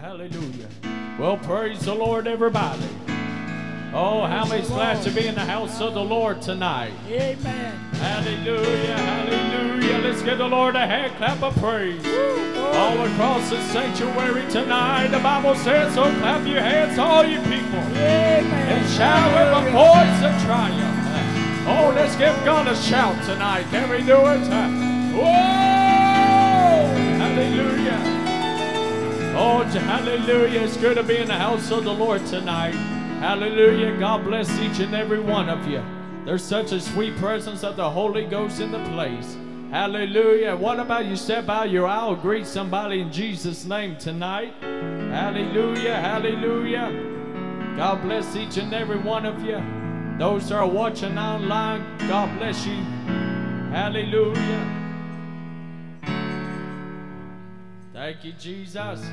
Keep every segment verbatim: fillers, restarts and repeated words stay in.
Hallelujah. Well, praise the Lord, everybody. Oh, how many glad to be in the house of the Lord tonight. Amen. Hallelujah, hallelujah. Let's give the Lord a hand clap of praise. Woo. All across the sanctuary tonight, the Bible says, so clap your hands, all you people. Amen. And shout with a voice of triumph. Oh, let's give God a shout tonight. Can we do it? Whoa! Hallelujah. Oh, hallelujah. It's good to be in the house of the Lord tonight. Hallelujah. God bless each and every one of you. There's such a sweet presence of the Holy Ghost in the place. Hallelujah. What about you step out your aisle, greet somebody in Jesus' name tonight. Hallelujah. Hallelujah. God bless each and every one of you. Those that are watching online, God bless you. Hallelujah. Thank you, Jesus.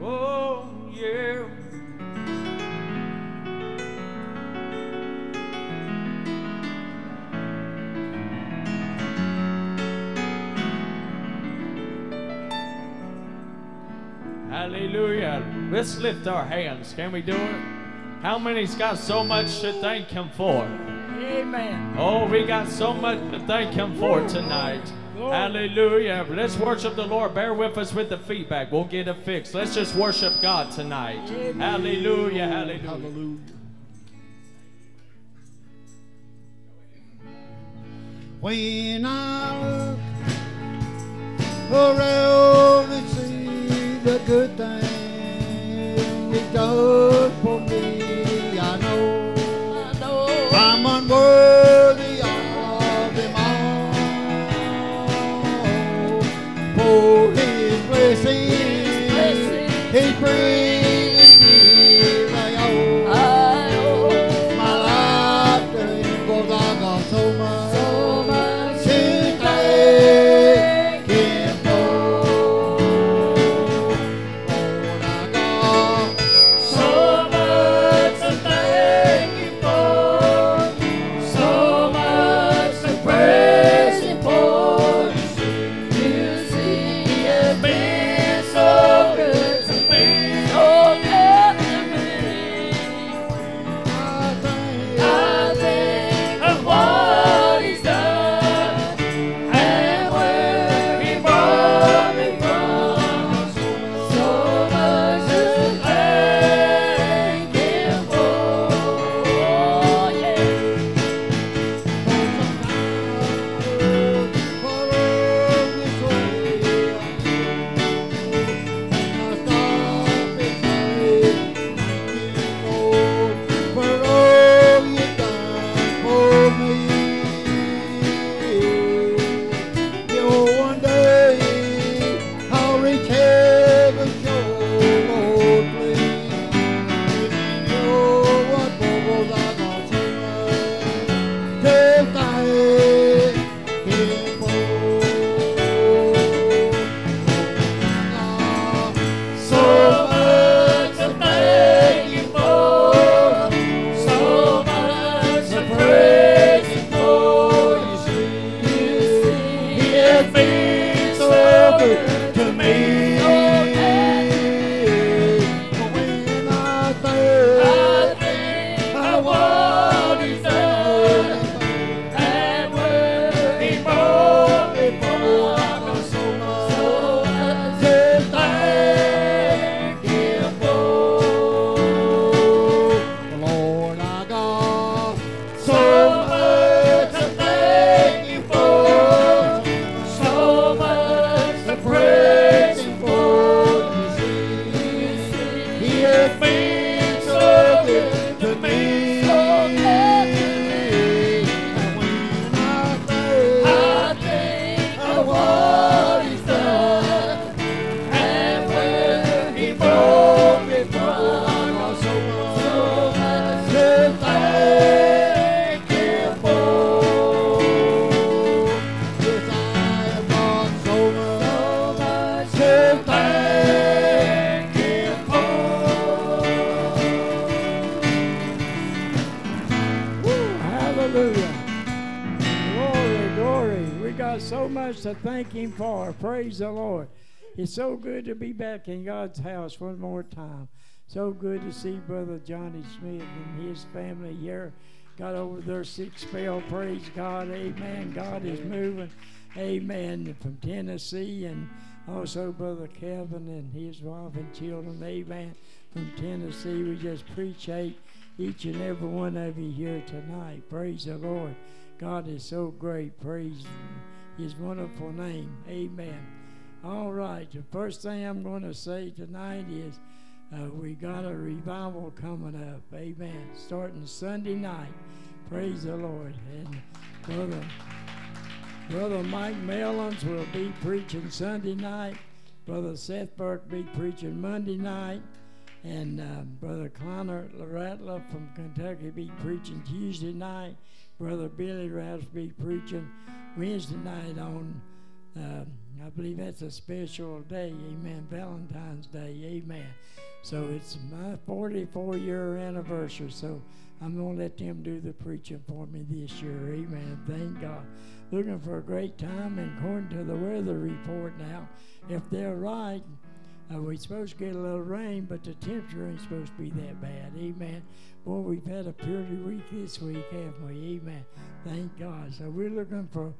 Oh, yeah. Hallelujah. Let's lift our hands. Can we do it? How many's got so much to thank Him for? Amen. Oh, we got so much to thank Him for tonight. Lord. Hallelujah. Let's worship the Lord. Bear with us with the feedback. We'll get it fixed. Let's just worship God tonight. Amen. Hallelujah. Hallelujah. Hallelujah. When I look around and see the good thing He's done for me, I'm unworthy of them all. For His blessing, His praise give I owe. My life to Him, 'cause I got so much, so much to thank Him for. But I got so much to thank Him for. Hallelujah. Glory got so much to thank him for. Praise the Lord. It's so good to be back in God's house one more time. So good to see Brother Johnny Smith and his family here. Got over their sick spell. Praise God. Amen. God is moving. Amen. From Tennessee, and also Brother Kevin and his wife and children. Amen. From Tennessee. We just appreciate each and every one of you here tonight. Praise the Lord. God is so great. Praise his wonderful name. Amen. All right. The first thing I'm going to say tonight is Uh, we got a revival coming up, amen, starting Sunday night, praise the Lord, and Brother, Brother Mike Mellons will be preaching Sunday night, Brother Seth Burke be preaching Monday night, and uh, Brother Connor Rattler from Kentucky be preaching Tuesday night, Brother Billy Rattler be preaching Wednesday night on, uh, I believe that's a special day, amen, Valentine's Day, amen. So it's my forty-four year anniversary, so I'm going to let them do the preaching for me this year. Amen. Thank God. Looking for a great time, and according to the weather report now, if they're right, uh, we're supposed to get a little rain, but the temperature ain't supposed to be that bad. Amen. Boy, we've had a pretty week this week, haven't we? Amen. Thank God. So we're looking for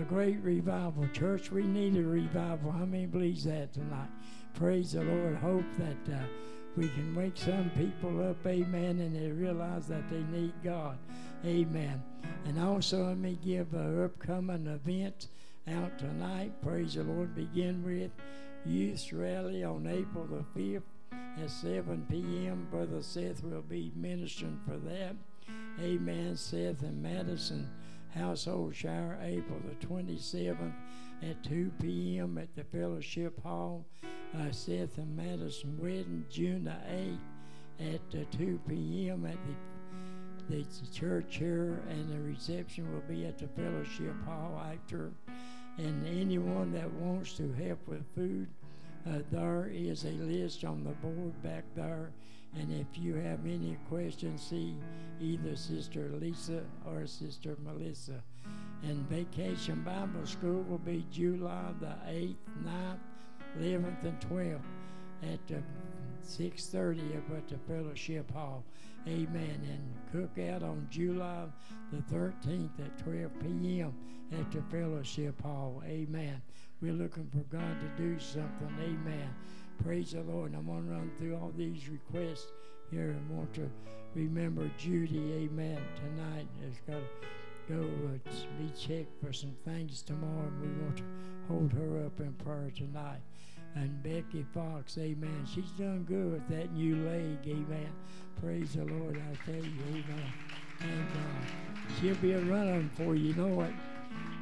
a great revival. Church, we need a revival. How many believes that tonight? Praise the Lord. Hope that uh, we can wake some people up, amen, and they realize that they need God, amen. And also, let me give an upcoming event out tonight, praise the Lord. Begin with Youth Rally on April the fifth at seven p m Brother Seth will be ministering for that, amen. Seth and Madison Household Shower, April the twenty-seventh at two p m at the Fellowship Hall. Uh, Seth and Madison Wedding, June the eighth at uh, two p m at the, the church here, and the reception will be at the Fellowship Hall after. And anyone that wants to help with food, uh, there is a list on the board back there. And if you have any questions, see either Sister Lisa or Sister Melissa. And Vacation Bible School will be July the eighth, ninth, eleventh and twelfth at uh, six thirty up at the Fellowship Hall. Amen. And cookout on July the thirteenth at twelve p m at the Fellowship Hall. Amen. We're looking for God to do something. Amen. Praise the Lord. And I'm going to run through all these requests here, and want to remember Judy. Amen. Tonight has got to go uh, be checked for some things tomorrow. We want to hold her up in prayer tonight. And Becky Fox, amen. She's done good with that new leg, amen. Praise the Lord, I tell you, amen. And uh, she'll be a runner for you know it.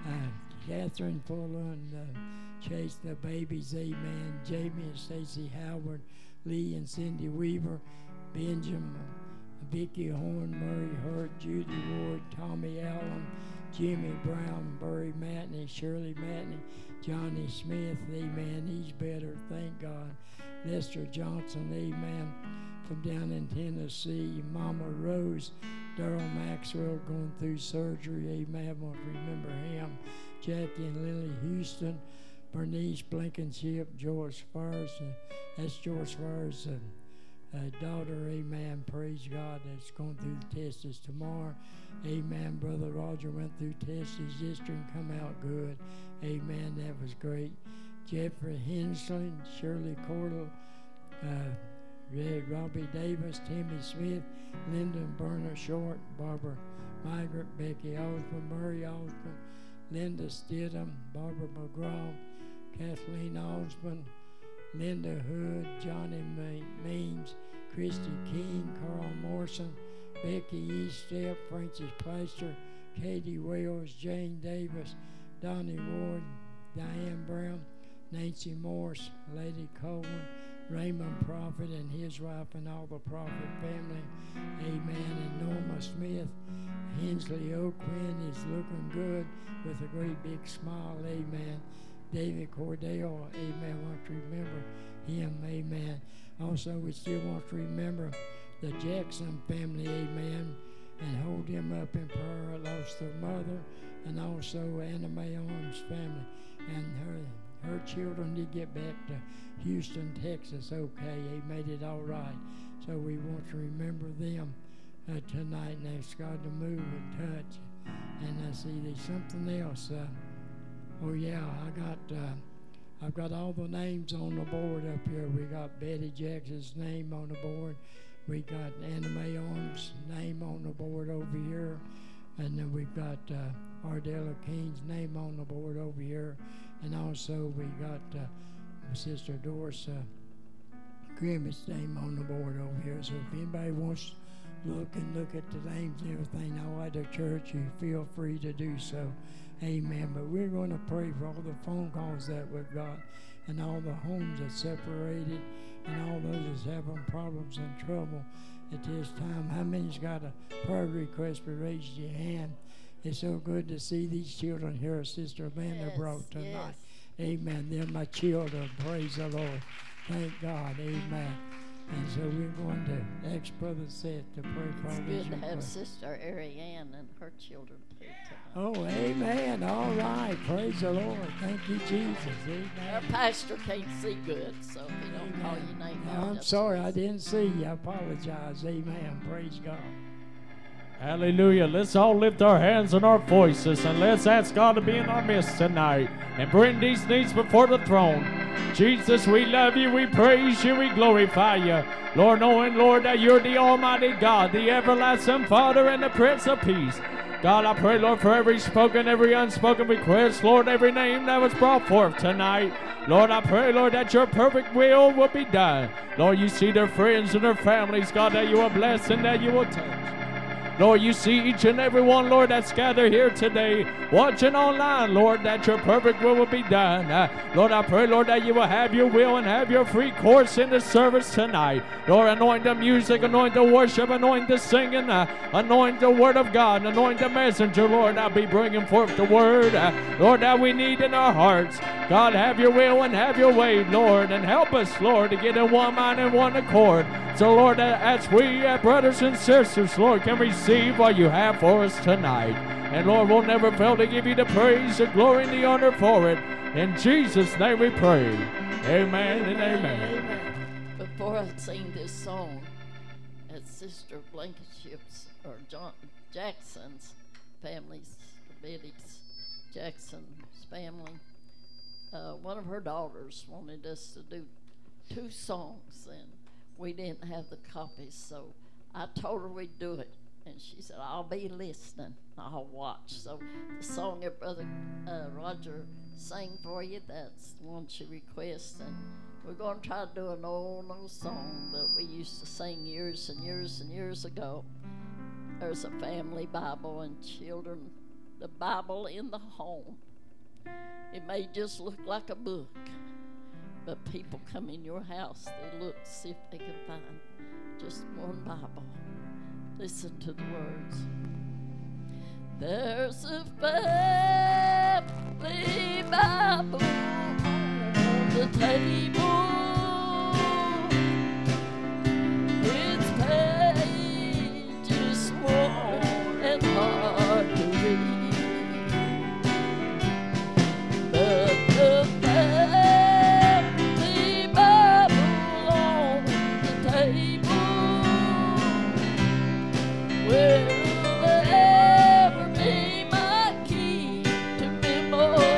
Uh, Catherine Fuller and uh, Chase, the babies, amen. Jamie and Stacy Howard, Lee and Cindy Weaver, Benjamin, Vicky Horn, Murray Hurt, Judy Ward, Tommy Allen, Jimmy Brown, Burry Matney, Shirley Matney, Johnny Smith, amen, he's better, thank God. Lester Johnson, amen, from down in Tennessee. Mama Rose, Daryl Maxwell going through surgery, amen, I want to remember him. Jackie and Lily Houston, Bernice Blankenship, George Fires, uh, that's George Fires, uh, Uh, daughter, amen, praise God, that's going through the tests tomorrow, amen. Brother Roger went through tests yesterday and come out good, amen, that was great. Jeffrey Hensley, Shirley Cordell, uh, Robbie Davis, Timmy Smith, Lyndon Burner Short, Barbara Migrant, Becky Osborne, Murray Osborne, Linda Stidham, Barbara McGraw, Kathleen Osborne, Linda Hood, Johnny Means, Christy King, Carl Morrison, Becky Eastep, Francis Plaster, Katie Wells, Jane Davis, Donnie Ward, Diane Brown, Nancy Morse, Lady Coleman, Raymond Prophet and his wife and all the Prophet family, amen, and Norma Smith. Hensley O'Quinn is looking good with a great big smile, amen. David Cordell, amen, I want to remember him, amen. Also, we still want to remember the Jackson family, amen, and hold them up in prayer. I lost their mother and also Anna Mae Arm's family. And her her children did get back to Houston, Texas, okay. They made it all right. So we want to remember them uh, tonight and ask God to move and touch. And I uh, see there's something else. Uh, oh, yeah, I got... Uh, I've got all the names on the board up here. We got Betty Jackson's name on the board. We got Anna Mae Arm's name on the board over here. And then we've got uh, Ardella King's name on the board over here. And also we got uh, Sister Doris uh, Grimmett's name on the board over here. So if anybody wants to look and look at the names and everything all at the church, you feel free to do so. Amen. But we're going to pray for all the phone calls that we've got and all the homes that's separated and all those that's having problems and trouble at this time. How many's got a prayer request? But raise your hand. It's so good to see these children here. Sister Amanda yes, brought tonight. Yes. Amen. They're my children. Praise the Lord. Thank God. Amen. And so we're going to ask Brother Seth to pray for all these. It's good to have Sister Ariane and her children pray tonight. Oh, amen. All right. Praise the Lord. Thank you, Jesus. Amen. Our pastor can't see good, so if he don't call your name out. I'm sorry. I didn't see you. I apologize. Amen. Praise God. Hallelujah. Let's all lift our hands and our voices, and let's ask God to be in our midst tonight and bring these needs before the throne. Jesus, we love you, we praise you, we glorify you. Lord, knowing, Lord, that you're the Almighty God, the everlasting Father, and the Prince of Peace. God, I pray, Lord, for every spoken, every unspoken request, Lord, every name that was brought forth tonight. Lord, I pray, Lord, that your perfect will will be done. Lord, you see their friends and their families, God, that you will bless and that you will touch. Lord, you see each and every one, Lord, that's gathered here today, watching online, Lord, that your perfect will will be done. Uh, Lord, I pray, Lord, that you will have your will and have your free course in the service tonight. Lord, anoint the music, anoint the worship, anoint the singing, uh, anoint the word of God, anoint the messenger, Lord, I'll be bringing forth the word, uh, Lord, that we need in our hearts. God, have your will and have your way, Lord, and help us, Lord, to get in one mind and one accord. So, Lord, as we, uh, brothers and sisters, Lord, can receive what you have for us tonight. And Lord, we'll never fail to give you the praise, the glory, and the honor for it. In Jesus' name we pray. Amen, amen and amen. Amen. Before I sing this song, at Sister Blankenship's or John Jackson's family's, Betty Jackson's family, uh, one of her daughters wanted us to do two songs, and we didn't have the copies, so I told her we'd do it. And she said, I'll be listening, I'll watch. So the song that Brother uh, Roger sang for you, that's the one she requested. And we're going to try to do an old, old song that we used to sing years and years and years ago. There's a family Bible and children, the Bible in the home. It may just look like a book, but people come in your house, they look, see if they can find just one Bible. Listen to the words. There's a family Bible on the table. Its pages small and hard to read, but the family Bible on the table. Will ever be my key to memory.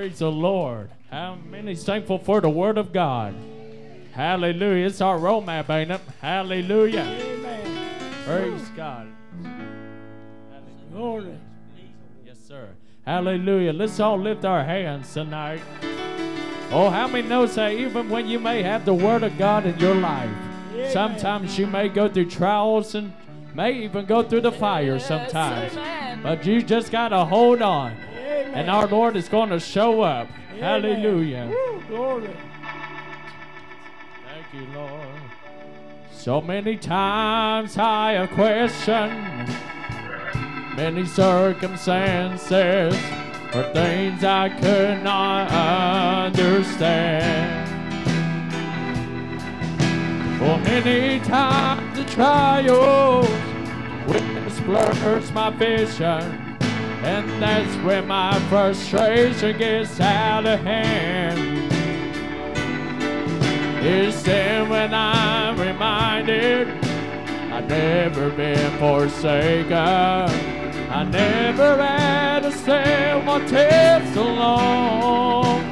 Praise the Lord. How many's thankful for the Word of God? Hallelujah. It's our roadmap, ain't it? Hallelujah. Amen. Praise God. Hallelujah. Yes, sir. Hallelujah. Let's all lift our hands tonight. Oh, how many knows that even when you may have the Word of God in your life, Amen. Sometimes you may go through trials and may even go through the fire sometimes. Amen. But you just got to hold on. Amen. And our Lord is going to show up. Amen. Hallelujah. Woo, glory. Thank you, Lord. So many times I have questioned many circumstances or things I could not understand. For many times the trials blurs my vision, and that's where my frustration gets out of hand. It's then when I'm reminded I've never been forsaken. I never had to sail my tips alone.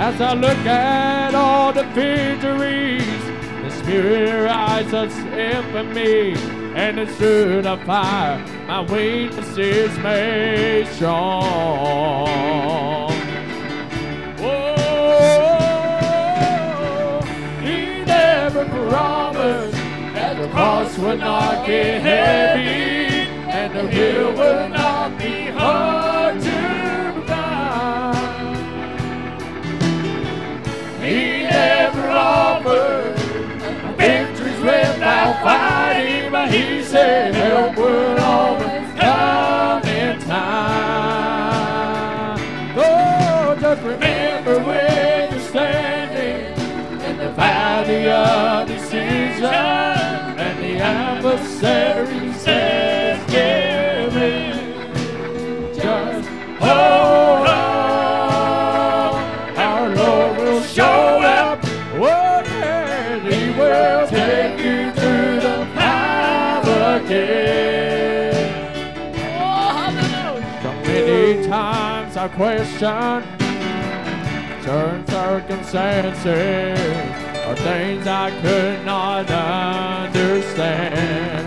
As I look at all the victories, the Spirit rises up in me, and it's through the fire my weakness is made strong. Promise that the cross would not get heavy and the hill would not be hard to climb. He never offered victories without fighting, but he said help would always come in time. Oh, just remember where you're standing in the valley of and the adversary says give in. Just hold on. Our Lord will show up. Oh, and He will take you through the path again. Oh, hallelujah. So many times I question certain circumstances or things I could not understand.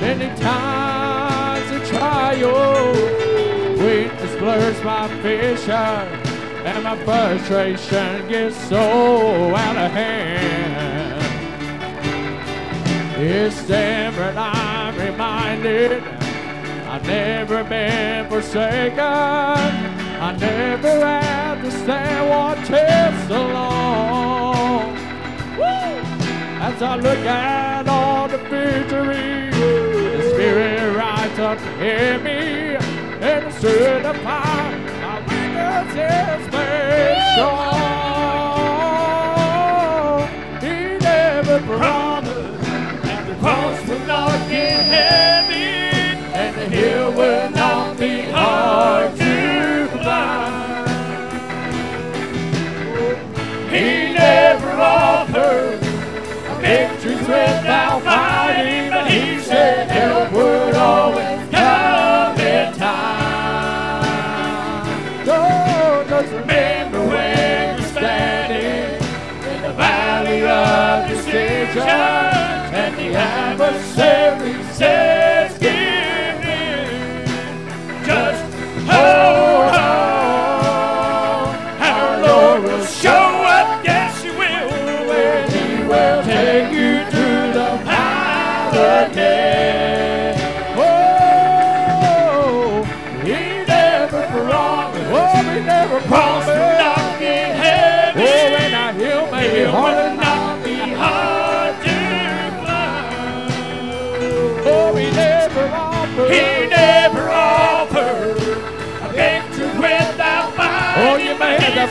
Many times a trial, weakness blurs my vision, and my frustration gets so out of hand. It's then when I'm reminded I've never been forsaken. I never had to stand one test alone. As I look at all the victory, Woo! The Spirit rides up in me, and it's through the fire my weakness is made strong. He never promised that the cross would not get heavy, and the hill would not be hard to. He never offered victories without fighting, but he said help would always come in time. Oh, just remember when you're standing in the valley of decision, and the adversary says give in. Just hold on, our Lord will show. The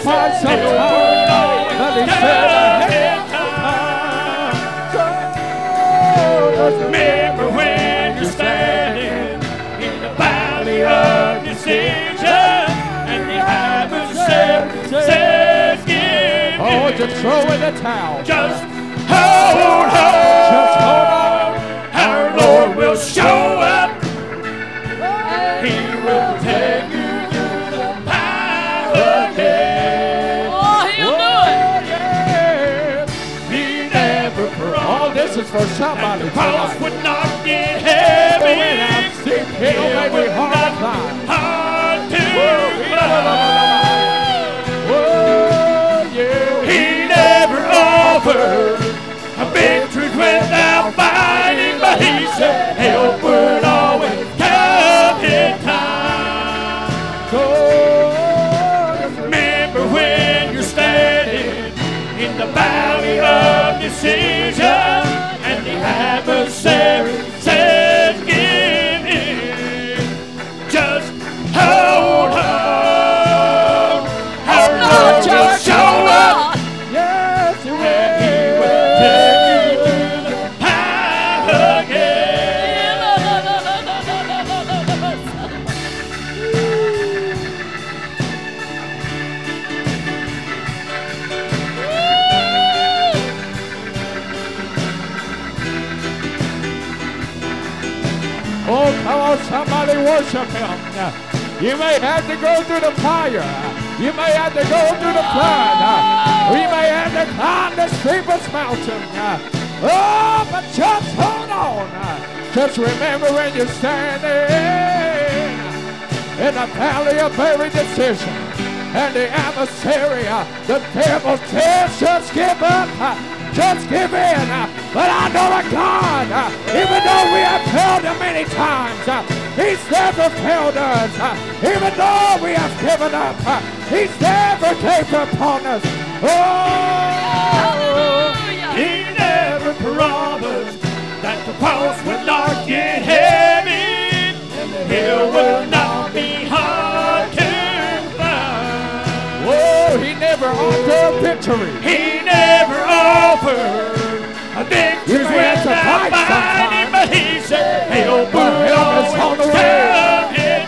parts of the world that he said, remember when you're standing in the valley of decision, and the adversary says give in. Oh, just throw in the towel. Just hold on. Just hold on. Our Lord will show up. He will take. cross would not get heavy. When I'm sick, it'll make me hard to hard to fly. Oh, yeah. He never offered a big truth without fighting, but he said help would always come in time. Oh, remember when you're standing in the valley of decision. Adversary says give in, just hold on, our Lord will show up, yes, and He will take you to the high again. Somebody worship him. You may have to go through the fire. You may have to go through the flood. We may have to climb this steepest mountain. Oh, but just hold on. Just remember when you're standing in the valley of every decision. And the adversary, the devil says, just give up. Just give in, but I know a God, even though we have failed Him many times, He's never failed us. Even though we have given up, He's never gave upon us. Oh, hallelujah. He never promised that the cross would not get heavy, and the hill will not be hard to find. Oh, He never offered victory. He never a victory without fighting, but He said he'll put help on the way.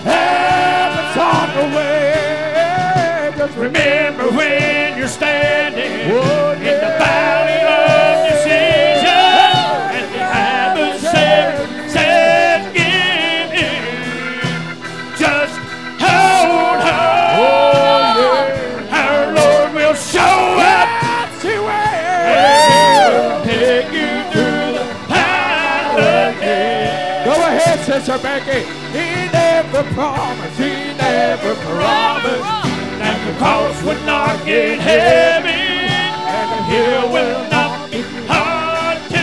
Help on the way. Just remember when you're standing oh, yeah. in the valley of decision, oh, and the adversary said give in. Just hold on. Oh, yeah. Our Lord will show up. Sister Becky, He never promised, He never promised that the cross would not get heavy and the hill will not be hard to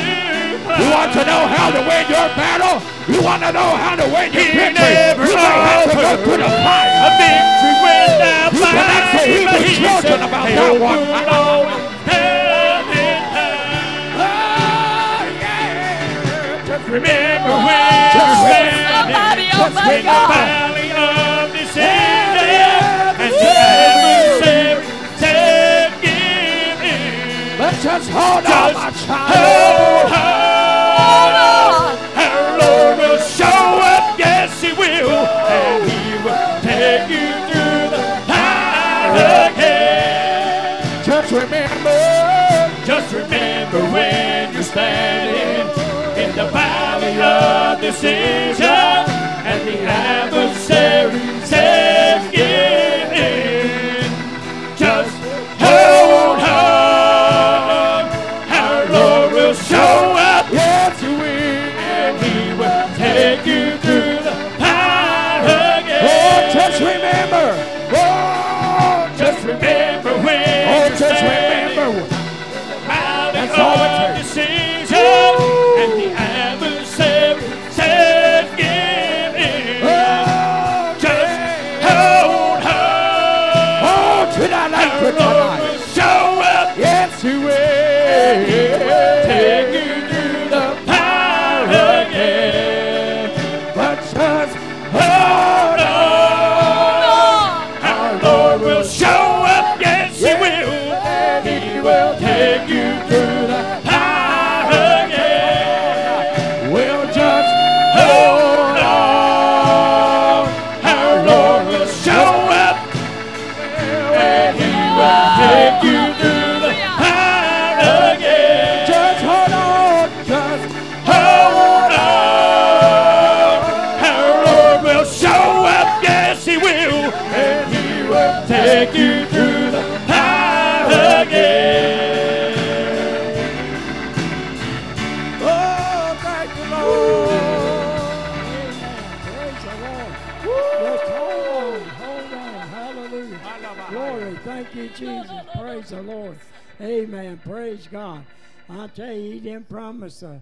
climb. You want to know how to win your battle? You want to know how to win your victory? Never you never have to go through the fire. A victory without fighting. You can ask the evil children about that one. Remember when just when somebody else in the valley of decision and the adversary said give in. Let's just hold on, my child. Hold on. Our Lord will show up, yes He will, and He will take you through the fire again. Just remember, just remember when you're standing in the valley of decision, and the adversary says give in. Just hold on, our Lord will show up, yes He will, and He will take you through the fire again. Oh, just remember, oh, just remember when oh, you're just remember in the valley That's of all decision. Thank you, Jesus. Praise the Lord. Amen. Praise God. I tell you, he didn't promise uh,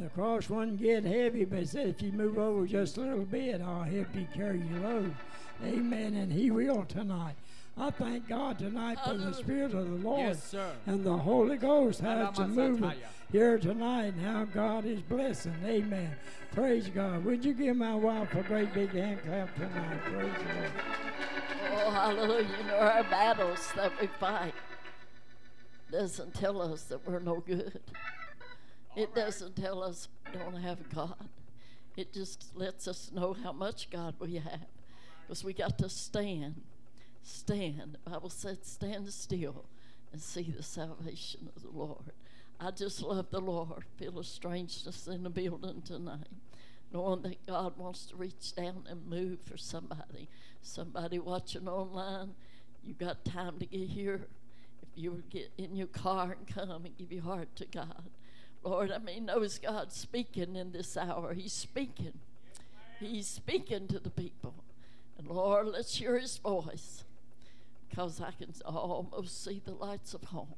the cross wouldn't get heavy, but he said if you move over just a little bit, I'll help you carry your load. Amen. And he will tonight. I thank God tonight for the Spirit of the Lord yes, sir. and the Holy Ghost, how it's a movement here tonight and how God is blessing. Amen. Praise God. Would you give my wife a great big hand clap tonight? Praise the Lord. Oh, hallelujah. You know, our battles that we fight doesn't tell us that we're no good. All it right. doesn't tell us we don't have God. It just lets us know how much God we have, because we got to stand. Stand. The Bible said, stand still and see the salvation of the Lord. I just love the Lord. Feel a strangeness in the building tonight, knowing that God wants to reach down and move for somebody. Somebody watching online, you got time to get here. If you would get in your car and come and give your heart to God. Lord, I mean, knows God's speaking in this hour. He's speaking. He's speaking to the people. And Lord, let's hear his voice, because I can almost see the lights of home.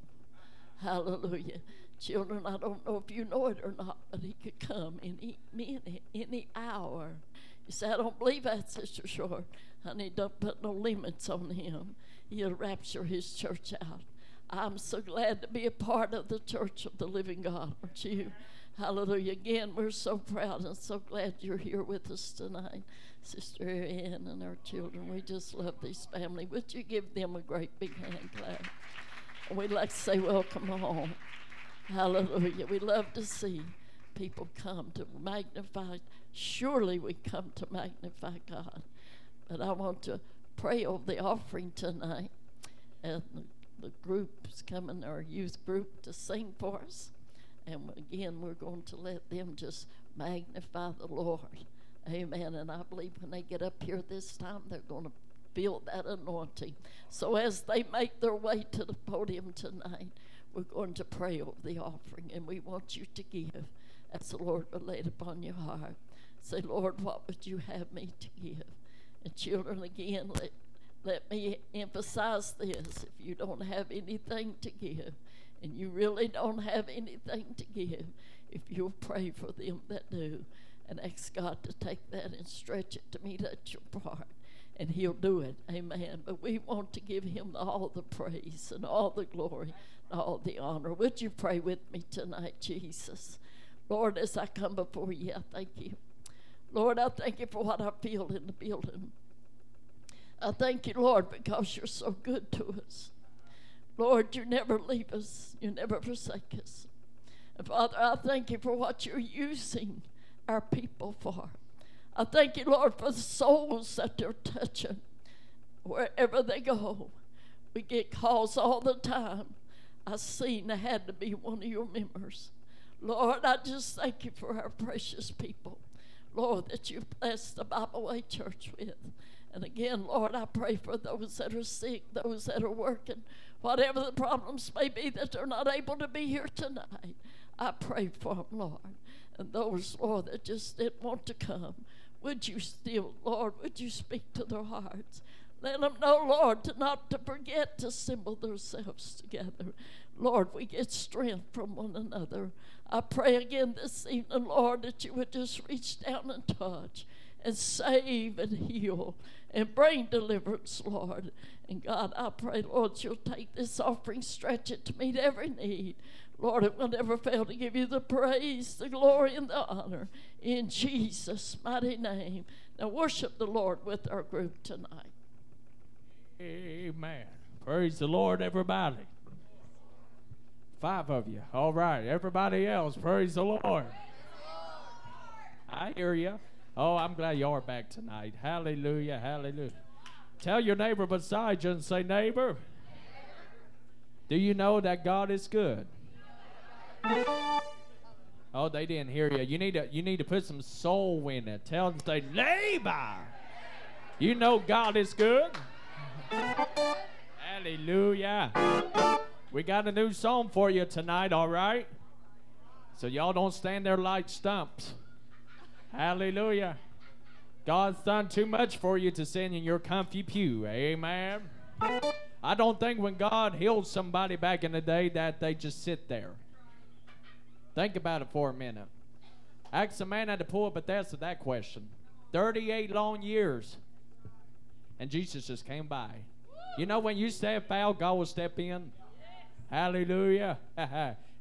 Hallelujah. Children, I don't know if you know it or not, but he could come any minute, any hour. You say, I don't believe that, Sister Short. Honey, don't put no limits on him. He'll rapture his church out. I'm so glad to be a part of the church of the living God, aren't you? Hallelujah. Again, we're so proud and so glad you're here with us tonight. Sister Ann and our children, we just love this family. Would you give them a great big hand clap? And we'd like to say welcome home. Hallelujah. We love to see people come to magnify. Surely we come to magnify God. But I want to pray over the offering tonight. And the, the group's coming, our youth group, to sing for us. And again, we're going to let them just magnify the Lord. Amen. And I believe when they get up here this time, they're going to feel that anointing. So as they make their way to the podium tonight, we're going to pray over the offering. And we want you to give as the Lord will lay it upon your heart. Say, Lord, what would you have me to give? And children, again, let, let me emphasize this. If you don't have anything to give, and you really don't have anything to give, if you'll pray for them that do, and ask God to take that and stretch it to meet at your part, and he'll do it. Amen. But we want to give him all the praise and all the glory and all the honor. Would you pray with me tonight, Jesus? Lord, as I come before you, I thank you. Lord, I thank you for what I feel in the building. I thank you, Lord, because you're so good to us. Lord, you never leave us. You never forsake us. And Father, I thank you for what you're using our people for. I thank you, Lord, for the souls that they're touching wherever they go. We get calls all the time. I seen I had to be one of your members. Lord, I just thank you for our precious people, Lord, that you've blessed the Bible Way Church with. And again, Lord, I pray for those that are sick, those that are working, whatever the problems may be that they're not able to be here tonight. I pray for them, Lord. And those, Lord, that just didn't want to come, would you still, Lord, would you speak to their hearts? Let them know, Lord, to not to forget to assemble themselves together. Lord, we get strength from one another. I pray again this evening, Lord, that you would just reach down and touch and save and heal and bring deliverance, Lord. And God, I pray, Lord, you'll take this offering, stretch it to meet every need. Lord, it will never fail to give you the praise, the glory, and the honor in Jesus' mighty name. Now worship the Lord with our group tonight. Amen. Praise the Lord, everybody. Five of you. All right. Everybody else, praise the Lord. I hear you. Oh, I'm glad you are back tonight. Hallelujah, hallelujah. Tell your neighbor beside you and say, neighbor, do you know that God is good? Oh, they didn't hear you. You need to, you need to put some soul in it. Tell them, say, neighbor, you know God is good? Hallelujah. We got a new song for you tonight, all right? So y'all don't stand there like stumps. Hallelujah. God's done too much for you to sit in your comfy pew. Amen. I don't think when God healed somebody back in the day that they just sit there. Think about it for a minute. Acts a man had to pull up at that, so that question. thirty-eight long years. And Jesus just came by. You know, when you step out, God will step in. Hallelujah.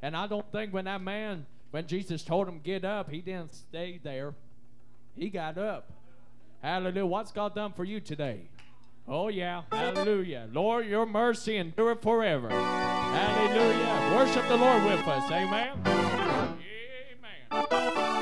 And I don't think when that man, when Jesus told him get up, he didn't stay there. He got up. Hallelujah. What's God done for you today? Oh, yeah. Hallelujah. Lord, your mercy endureth forever. Hallelujah. Worship the Lord with us. Amen. Amen. Hallelujah.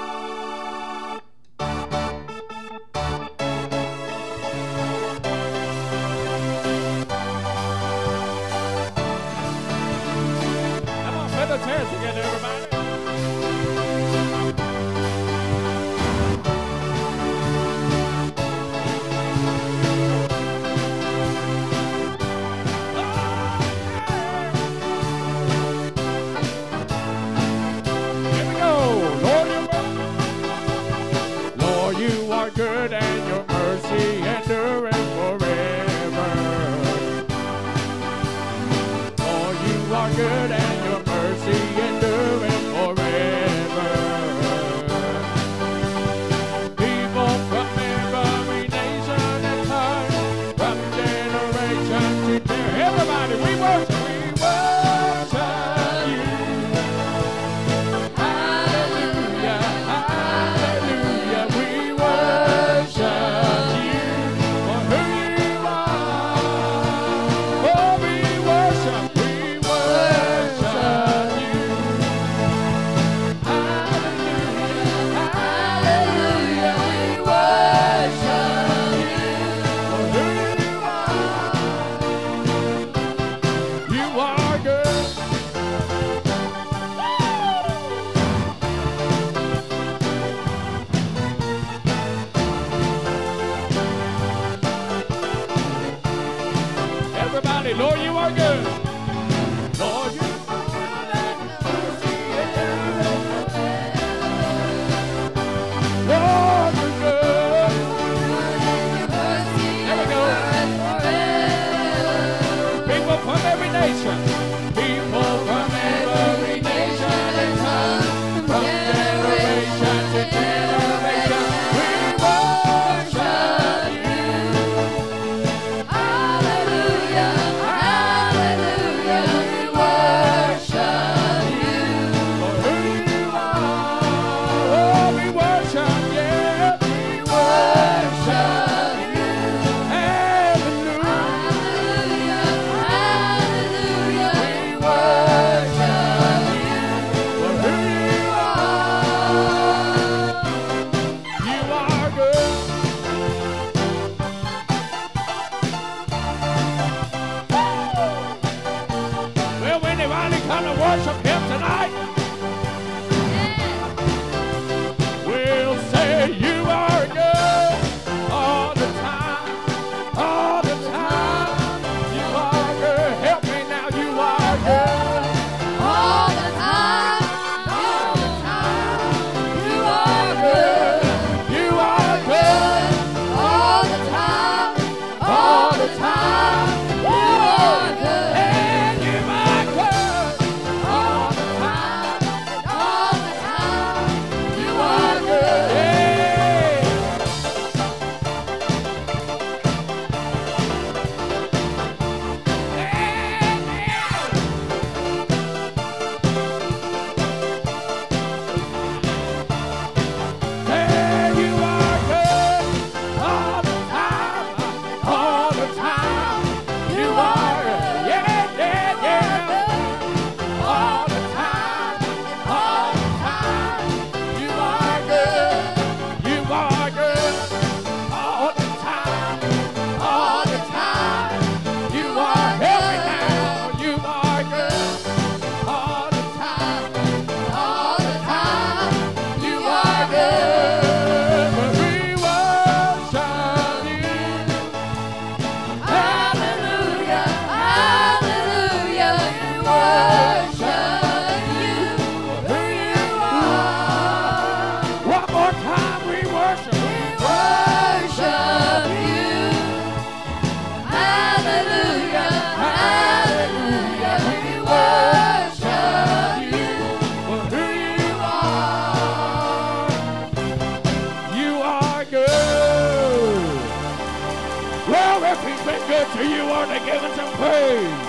to you, Lord, to give us some praise.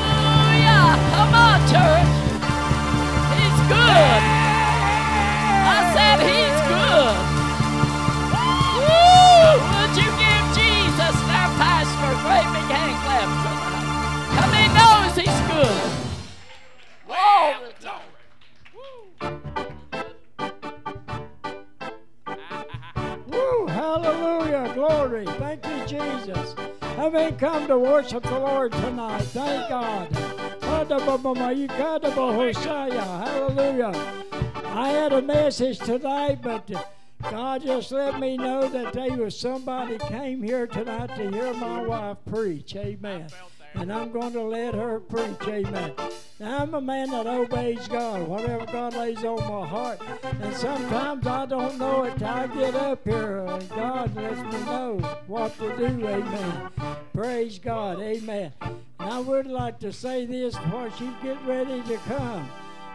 Hallelujah. Come on, church. He's good. I said he's good. Woo! Would you give Jesus, our pastor, a great big hand clap tonight? Because he knows he's good. Whoa! Hallelujah, glory. Thank you, Jesus. Having come to worship the Lord tonight, thank God. Hallelujah. I had a message tonight, but God just let me know that there was somebody came here tonight to hear my wife preach. Amen. And I'm going to let her preach. Amen. Now, I'm a man that obeys God, whatever God lays on my heart. And sometimes I don't know it till I get up here. And God lets me know what to do. Amen. Praise God. Amen. And I would like to say this before she get ready to come.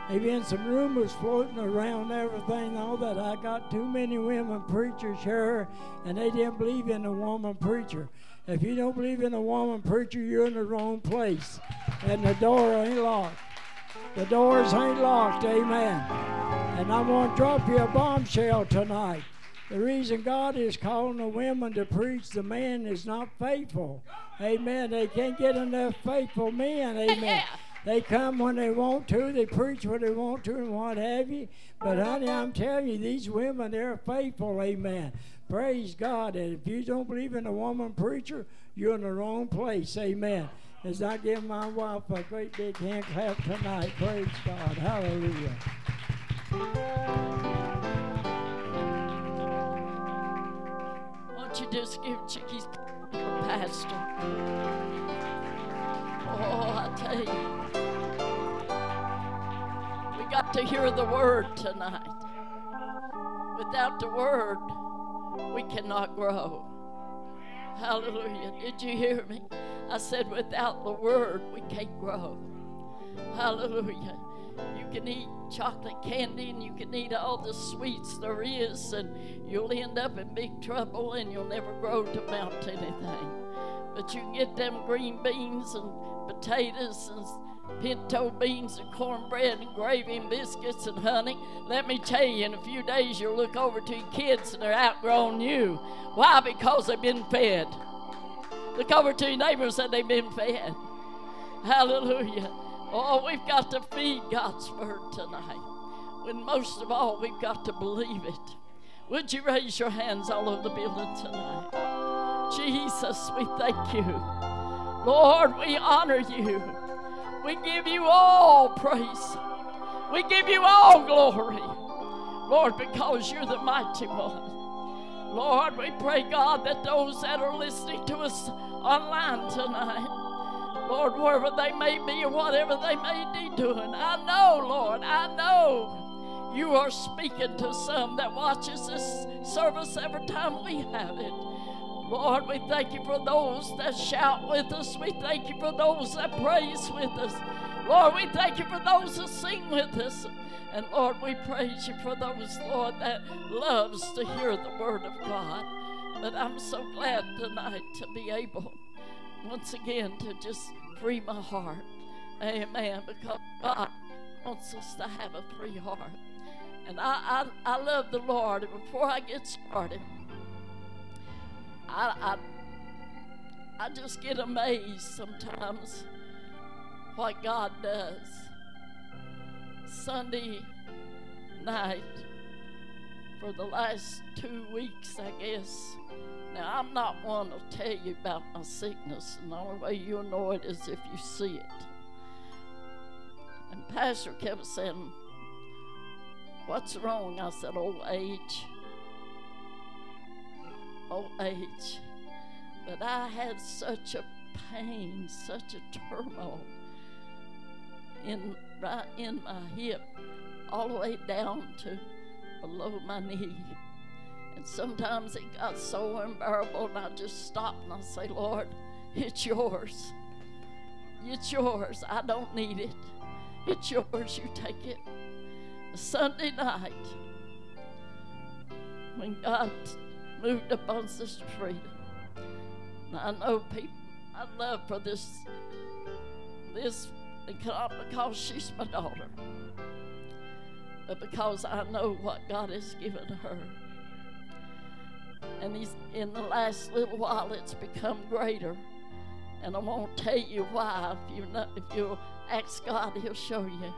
There's been some rumors floating around everything, all that I got too many women preachers here, and they didn't believe in a woman preacher. If you don't believe in a woman preacher, you're in the wrong place. And the door ain't locked. The doors ain't locked, amen. And I'm going to drop you a bombshell tonight. The reason God is calling the women to preach, the man is not faithful. Amen. They can't get enough faithful men, amen. Yeah. They come when they want to, they preach when they want to, and what have you. But honey, I'm telling you, these women, they're faithful, amen. Praise God. And if you don't believe in a woman preacher, you're in the wrong place, amen. As I give my wife a great big hand clap tonight, praise God, hallelujah. Won't you just give Chickies a pastor? Oh, I tell you, we got to hear the word tonight. Without the word, we cannot grow. Hallelujah. Did you hear me? I said, without the word, we can't grow. Hallelujah. You can eat chocolate candy and you can eat all the sweets there is, and you'll end up in big trouble and you'll never grow to mount anything. But you can get them green beans and potatoes and pinto beans and cornbread and gravy and biscuits and honey. Let me tell you, in a few days you'll look over to your kids and they're outgrown you. Why? Because they've been fed. Look over to your neighbors and they've been fed. Hallelujah. Oh, we've got to feed God's word tonight. When most of all, we've got to believe it. Would you raise your hands all over the building tonight? Jesus, we thank you. Lord, we honor you. We give you all praise. We give you all glory. Lord, because you're the mighty one. Lord, we pray, God, that those that are listening to us online tonight, Lord, wherever they may be or whatever they may be doing, I know, Lord, I know you are speaking to some that watches this service every time we have it. Lord, we thank you for those that shout with us. We thank you for those that praise with us. Lord, we thank you for those that sing with us. And Lord, we praise you for those, Lord, that loves to hear the word of God. But I'm so glad tonight to be able once again to just free my heart, amen, because God wants us to have a free heart. And I I, I love the Lord, and before I get started, I, I I just get amazed sometimes what God does. Sunday night, for the last two weeks, I guess, now, I'm not one to tell you about my sickness, and the only way you'll know it is if you see it. And Pastor kept saying, what's wrong? I said, old age. Old age. But I had such a pain, such a turmoil in, right in my hip, all the way down to below my knee. And sometimes it got so unbearable, and I just stopped and I say, Lord, it's yours. It's yours. I don't need it. It's yours. You take it. Sunday night, when God moved upon Sister Frida, I know people I love for this, this, not because she's my daughter, but because I know what God has given her. And he's, in the last little while, it's become greater. And I won't tell you why. If you know, if you ask God, he'll show you.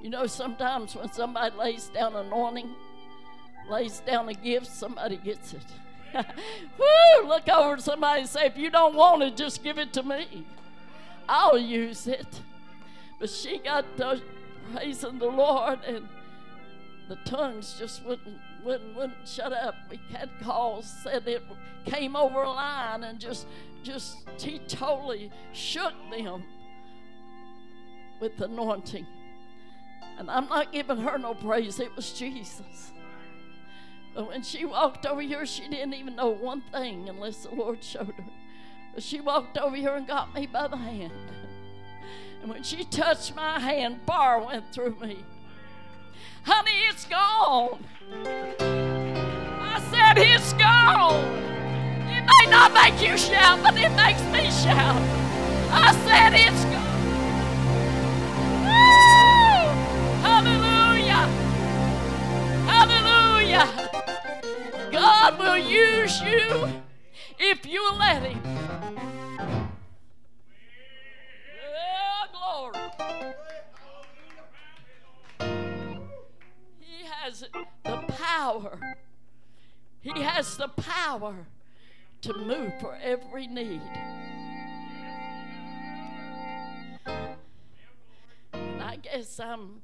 You know, sometimes when somebody lays down anointing, lays down a gift, somebody gets it. Woo! Look over at somebody and say, if you don't want it, just give it to me. I'll use it. But she got to praising the Lord, and the tongues just wouldn't wouldn't wouldn't shut up. We had calls, said it came over a line and just just he totally shook them with anointing. And I'm not giving her no praise, it was Jesus. But when she walked over here, she didn't even know one thing unless the Lord showed her. But she walked over here and got me by the hand. And when she touched my hand, fire went through me. Honey, it's gone. I said, it's gone. It may not make you shout, but it makes me shout. I said, it's gone. Woo! Hallelujah. Hallelujah. God will use you if you let him. Yeah, glory. The power. He has the power to move for every need. And I guess I'm,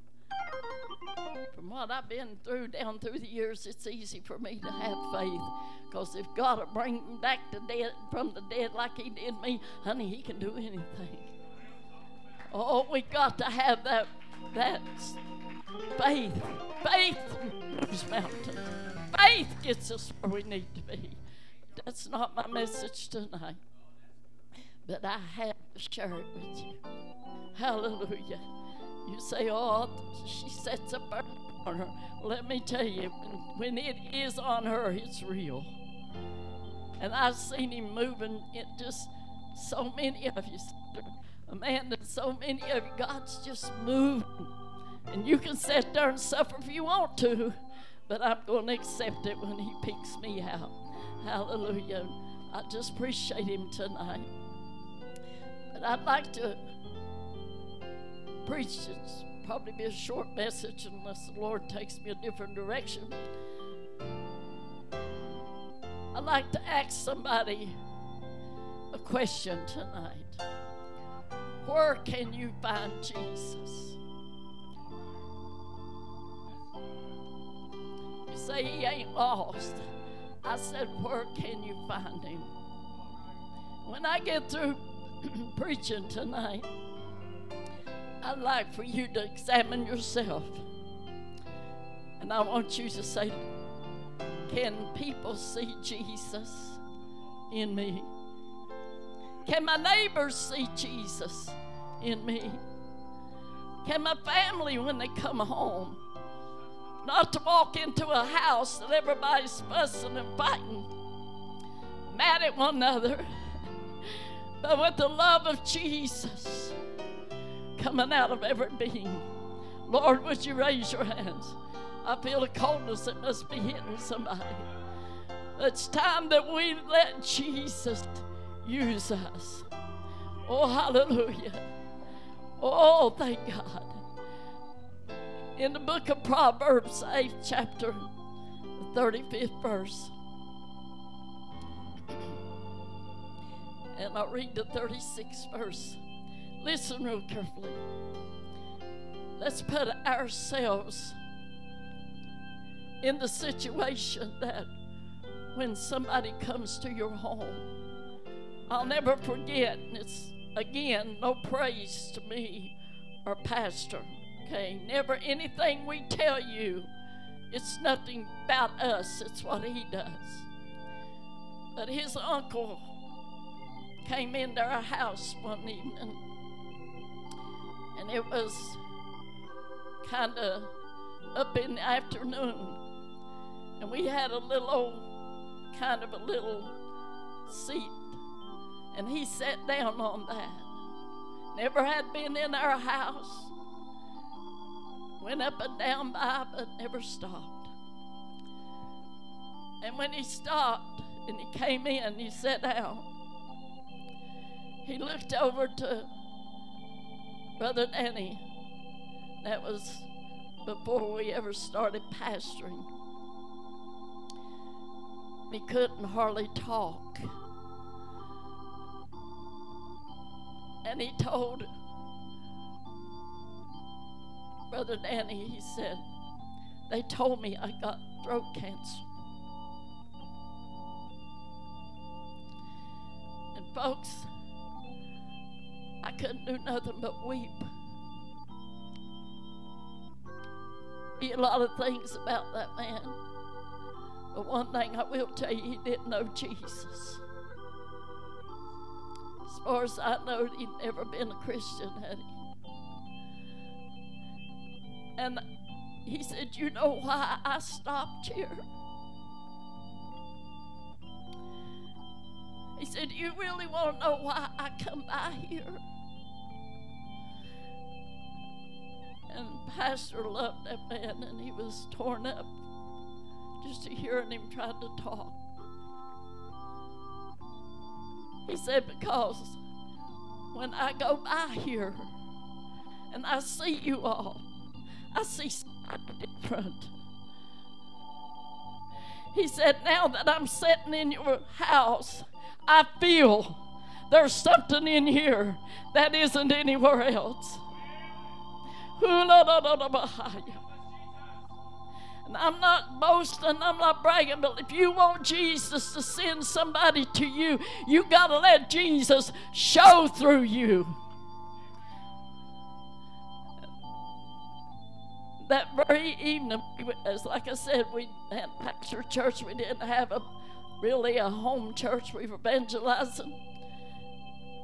from what I've been through down through the years, it's easy for me to have faith. Because if God will bring me back to dead, from the dead like he did me, honey, he can do anything. Oh, we got to have that, that faith. Faith moves mountains. Faith gets us where we need to be. That's not my message tonight. But I have to share it with you. Hallelujah. You say, oh, she sets a burden on her. Let me tell you, when, when it is on her, it's real. And I've seen him moving in just so many of you. Amanda, so many of you. God's just moving. And you can sit there and suffer if you want to, but I'm going to accept it when he picks me out. Hallelujah. I just appreciate him tonight. But I'd like to preach. It's probably be a short message unless the Lord takes me a different direction. I'd like to ask somebody a question tonight. Where can you find Jesus? Say he ain't lost. I said, where can you find him? When I get through preaching tonight, I'd like for you to examine yourself. And I want you to say, can people see Jesus in me? Can my neighbors see Jesus in me? Can my family, when they come home, not to walk into a house that everybody's fussing and fighting, mad at one another, but with the love of Jesus coming out of every being. Lord, would you raise your hands? I feel a coldness that must be hitting somebody. It's time that we let Jesus use us. Oh, hallelujah. Oh, thank God. In the book of Proverbs, eighth chapter, the thirty-fifth verse. And I'll read the thirty-sixth verse. Listen real carefully. Let's put ourselves in the situation that when somebody comes to your home, I'll never forget, and it's, again, no praise to me or pastor. Okay, never anything we tell you, it's nothing about us, it's what he does. But his uncle came into our house one evening, and it was kind of up in the afternoon, and we had a little old, kind of a little seat And he sat down on that. Never had been in our house. Went up and down by, but never stopped. And when he stopped and he came in, he sat down. He looked over to Brother Danny. That was before we ever started pastoring. He couldn't hardly talk. And he told Brother Danny, he said, they told me I got throat cancer. And folks, I couldn't do nothing but weep. Be a lot of things about that man. But one thing I will tell you, he didn't know Jesus. As far as I know, he'd never been a Christian, had he? And he said, you know why I stopped here? He said, you really want to know why I come by here? And Pastor loved that man, and he was torn up just to hearing him try to talk. He said, because when I go by here and I see you all, I see something different. He said, now that I'm sitting in your house, I feel there's something in here that isn't anywhere else. And I'm not boasting, I'm not bragging, but if you want Jesus to send somebody to you, you got to let Jesus show through you. That very evening, as like I said, we had Pastor Church, we didn't have a really a home church, we were evangelizing.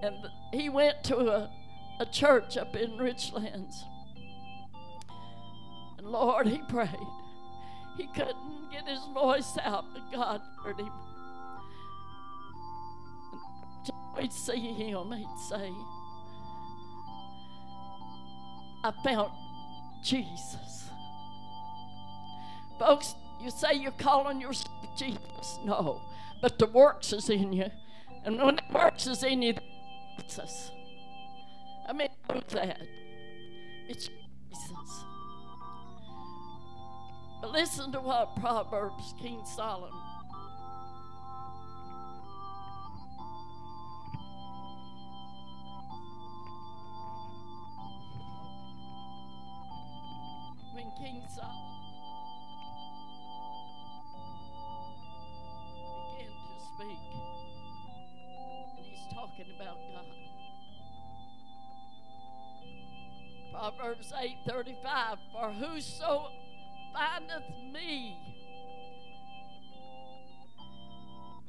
And he went to a, a church up in Richlands. And Lord, he prayed. He couldn't get his voice out, but God heard him. We'd see him, he'd say, I found Jesus. Folks, you say you're calling yourself Jesus. No, but the works is in you. And when the works is in you, Jesus. I mean, who's that? It's Jesus. But listen to what Proverbs, King Solomon. When King Solomon began to speak, and he's talking about God. Proverbs eight thirty-five, for whoso findeth me.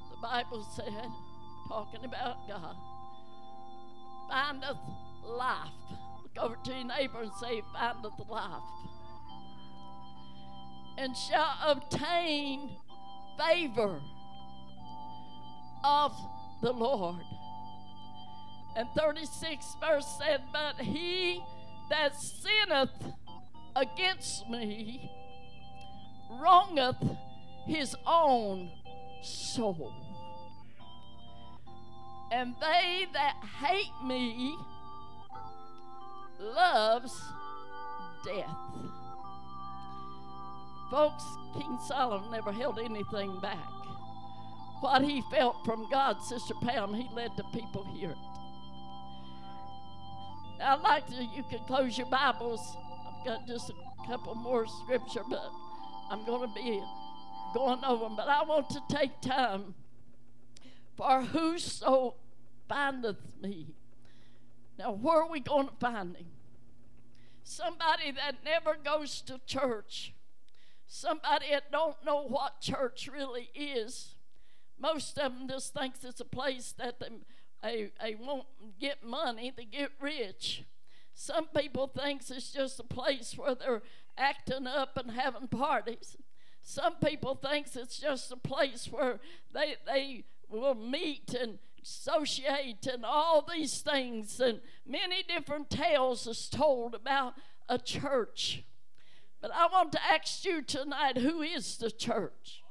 The Bible said, talking about God, findeth life. Look over to your neighbor and say, findeth life. And shall obtain favor of the Lord. And thirty-sixth verse said, but he that sinneth against me wrongeth his own soul. And they that hate me loves death. Folks, King Solomon never held anything back. What he felt from God, Sister Pam, he led the people here. Now, I'd like to, you could close your Bibles. I've got just a couple more scripture, but I'm going to be going over them, but I want to take time for whoso findeth me. Now, where are we going to find him? Somebody that never goes to church. Somebody that don't know what church really is. Most of them just thinks it's a place that they, they, they won't get money, they get rich. Some people thinks it's just a place where they're acting up and having parties. Some people thinks it's just a place where they they will meet and associate and all these things, and many different tales is told about a church. But I want to ask you tonight, who is the church?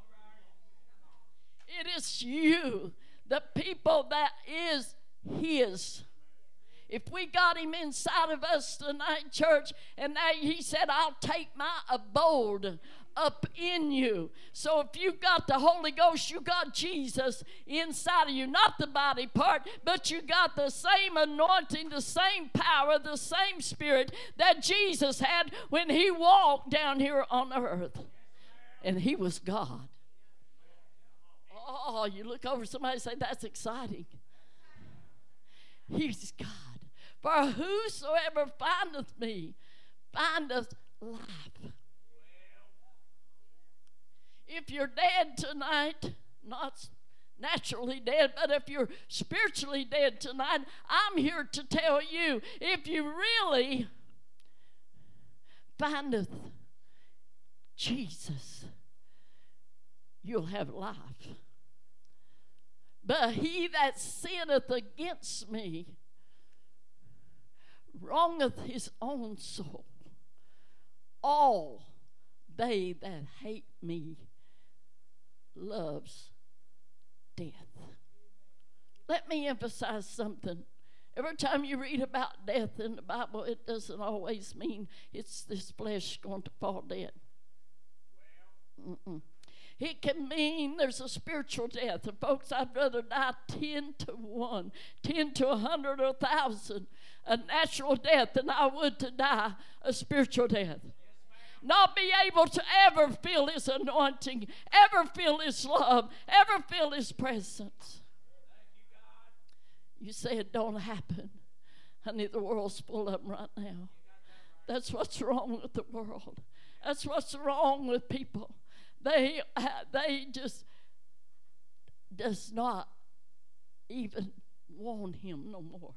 It is you, the people that is his. If we got him inside of us tonight, church, and now he said, I'll take my abode up in you. So if you've got the Holy Ghost, you got Jesus inside of you, not the body part, but you got the same anointing, the same power, the same spirit that Jesus had when he walked down here on earth. And he was God. Oh, you look over somebody and say, that's exciting. He's God. For whosoever findeth me findeth life. If you're dead tonight, not naturally dead, but if you're spiritually dead tonight, I'm here to tell you, if you really findeth Jesus, you'll have life. But he that sinneth against me wrongeth his own soul. All they that hate me loves death. Let me emphasize something. Every time you read about death in the Bible, it doesn't always mean it's this flesh going to fall dead. Mm-mm. It can mean there's a spiritual death. And folks, I'd rather die ten to one, ten to a hundred or a thousand, a natural death, than I would to die a spiritual death. Not be able to ever feel his anointing, ever feel his love, ever feel his presence. You say it don't happen. Honey, the world's full of them right now. That's what's wrong with the world. That's what's wrong with people. They, they just does not even want him no more.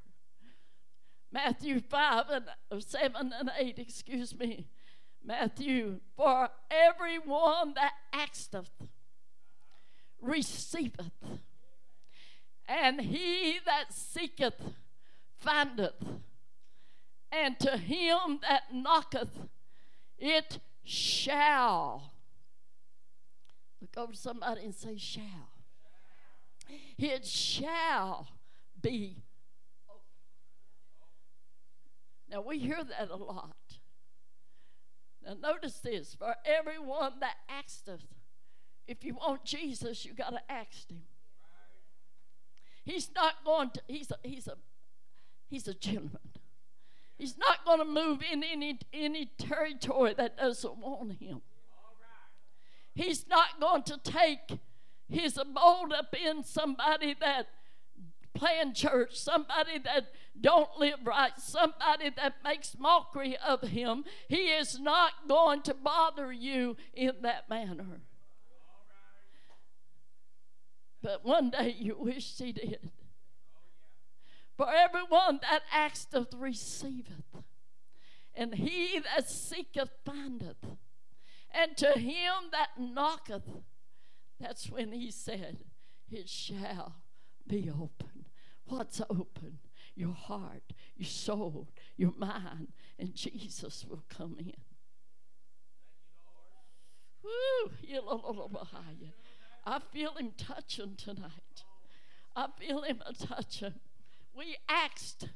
Matthew five and seven and eight, excuse me. Matthew, for everyone that asketh receiveth, and he that seeketh findeth, and to him that knocketh it shall. Look over to somebody and say, shall. It shall be. Now we hear that a lot. Now notice this, for everyone that asketh. If you want Jesus, you got to ask him. He's not going to, he's a, he's a, he's a gentleman. He's not going to move in any, any territory that doesn't want him. He's not going to take his abode up in somebody that planned church, somebody that don't live right, somebody that makes mockery of him. He is not going to bother you in that manner. But one day you wish he did. For everyone that asketh receiveth, and he that seeketh findeth. And to him that knocketh, that's when he said, it shall be open. What's open? Your heart, your soul, your mind, and Jesus will come in. Woo! I feel him touching tonight. I feel him touching. We asked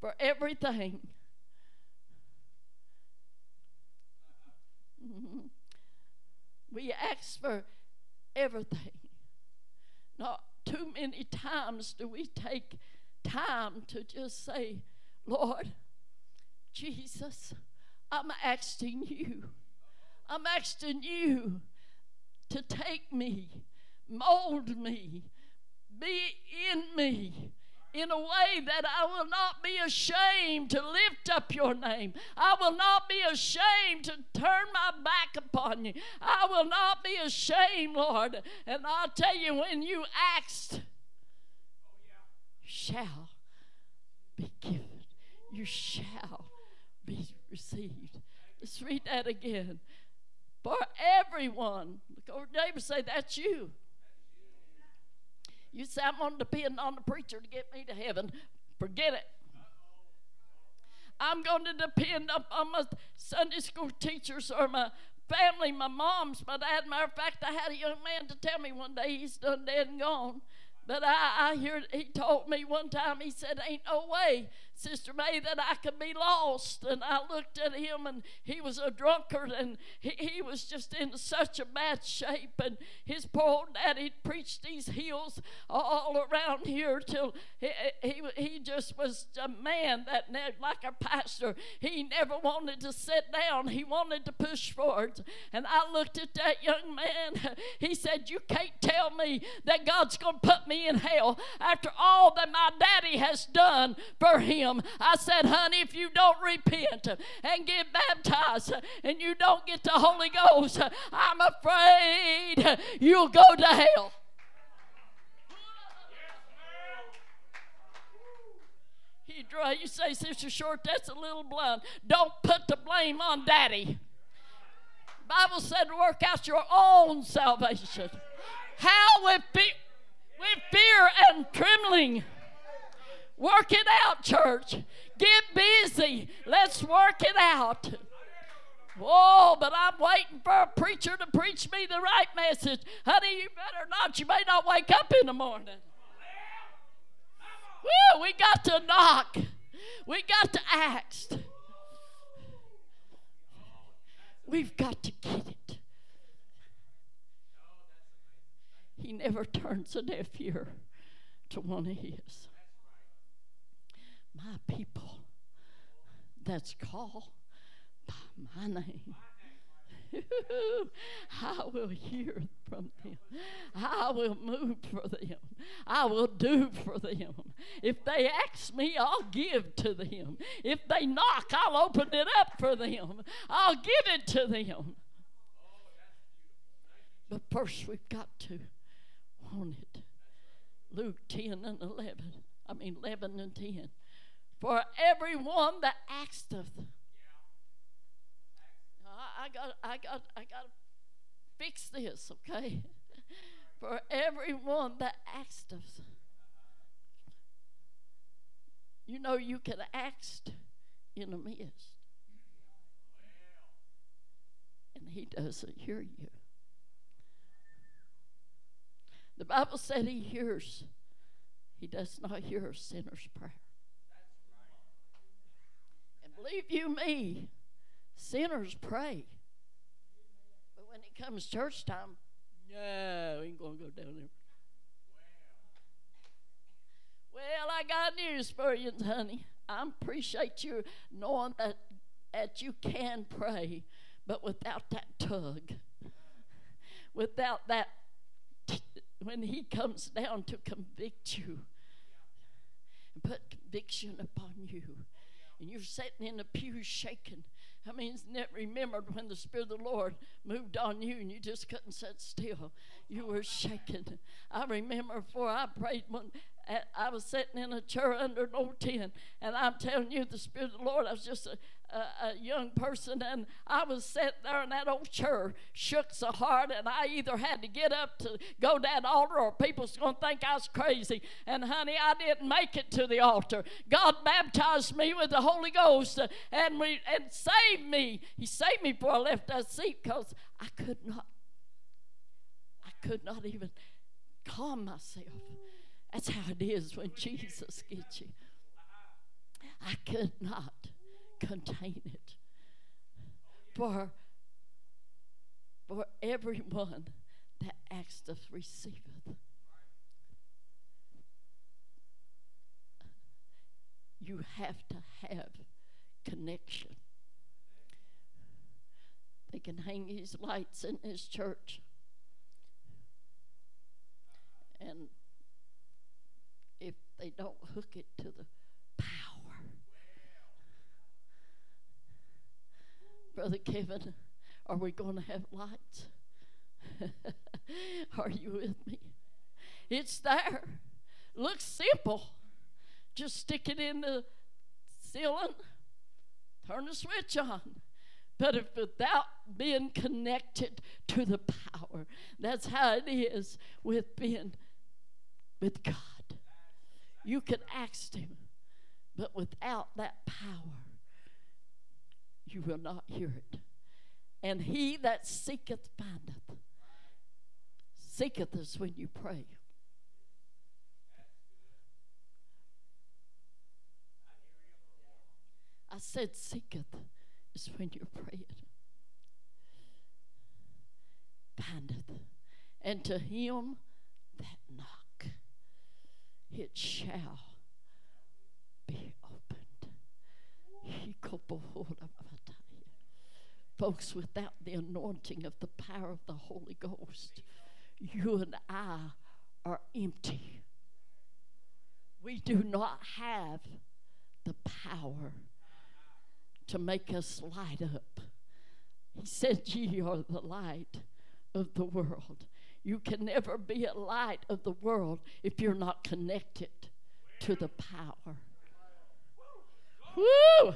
for everything. Mm-hmm. We ask for everything. Not too many times do we take time to just say, Lord, Jesus, I'm asking you. I'm asking you to take me, mold me, be in me, in a way that I will not be ashamed to lift up your name. I will not be ashamed to turn my back upon you. I will not be ashamed, Lord. And I'll tell you, when you asked, shall be given. You shall be received. Let's read that again. For everyone, look over to your neighbor and say, that's you. You say, I'm going to depend on the preacher to get me to heaven. Forget it. I'm going to depend upon my Sunday school teachers or my family, my mom's, my dad. Matter of fact, I had a young man to tell me one day, he's done dead and gone. But I, I hear he told me one time, he said, ain't no way, Sister Mae, that I could be lost. And I looked at him, and he was a drunkard, and he, he was just in such a bad shape. And his poor old daddy preached these hills all around here till he, he, he just was a man that, like our pastor, he never wanted to sit down. He wanted to push forward. And I looked at that young man. He said, you can't tell me that God's going to put me in hell after all that my daddy has done for him. I said, honey, if you don't repent and get baptized and you don't get the Holy Ghost, I'm afraid you'll go to hell. He dry. You say, Sister Short, that's a little blunt. Don't put the blame on daddy. The Bible said to work out your own salvation. How with, fe with fear and trembling. Work it out, church. Get busy. Let's work it out. Oh, but I'm waiting for a preacher to preach me the right message. Honey, you better not. You may not wake up in the morning. Woo, we got to knock. We got to ask. We've got to get it. He never turns a deaf ear to one of his. My people that's called by my name, I will hear from them. I will move for them. I will do for them. If they ask me, I'll give to them. If they knock, I'll open it up for them. I'll give it to them. But first we've got to want it. Luke ten and eleven. I mean eleven and ten. For everyone that asked of them. Yeah. I, I got, I got, I got to fix this, okay? For everyone that asked of them. You know, you can ask in the midst, and he doesn't hear you. The Bible said he hears. He does not hear a sinner's prayer. Believe you me, sinners pray. But when it comes church time, no, we ain't going to go down there. Wow. Well, I got news for you, honey. I appreciate you knowing that, that you can pray, but without that tug, without that, when he comes down to convict you and put conviction upon you, and you're sitting in the pew shaking. I mean, isn't it remembered when the Spirit of the Lord moved on you and you just couldn't sit still? You were shaking. I remember before I prayed one, I was sitting in a chair under an old tent, and I'm telling you, the Spirit of the Lord, I was just a, a, a young person, and I was sitting there in that old chair, shook so hard, and I either had to get up to go to that altar or people's going to think I was crazy. And, honey, I didn't make it to the altar. God baptized me with the Holy Ghost and, we, and saved me. He saved me before I left that seat because I could not, I could not even calm myself. That's how it is when Jesus gets you. I could not contain it. For, for everyone that asked us receiveth. You have to have connection. They can hang these lights in this church. And if they don't hook it to the power. Brother Kevin, are we going to have lights? Are you with me? It's there. Looks simple. Just stick it in the ceiling. Turn the switch on. But if without being connected to the power, that's how it is with being with God. You can ask him, but without that power, you will not hear it. And he that seeketh findeth. Seeketh is when you pray. I said seeketh is when you're praying. Findeth. And to him that knock, it shall be opened. Folks, without the anointing of the power of the Holy Ghost, you and I are empty. We do not have the power to make us light up. He said, ye are the light of the world. You can never be a light of the world if you're not connected to the power. Woo!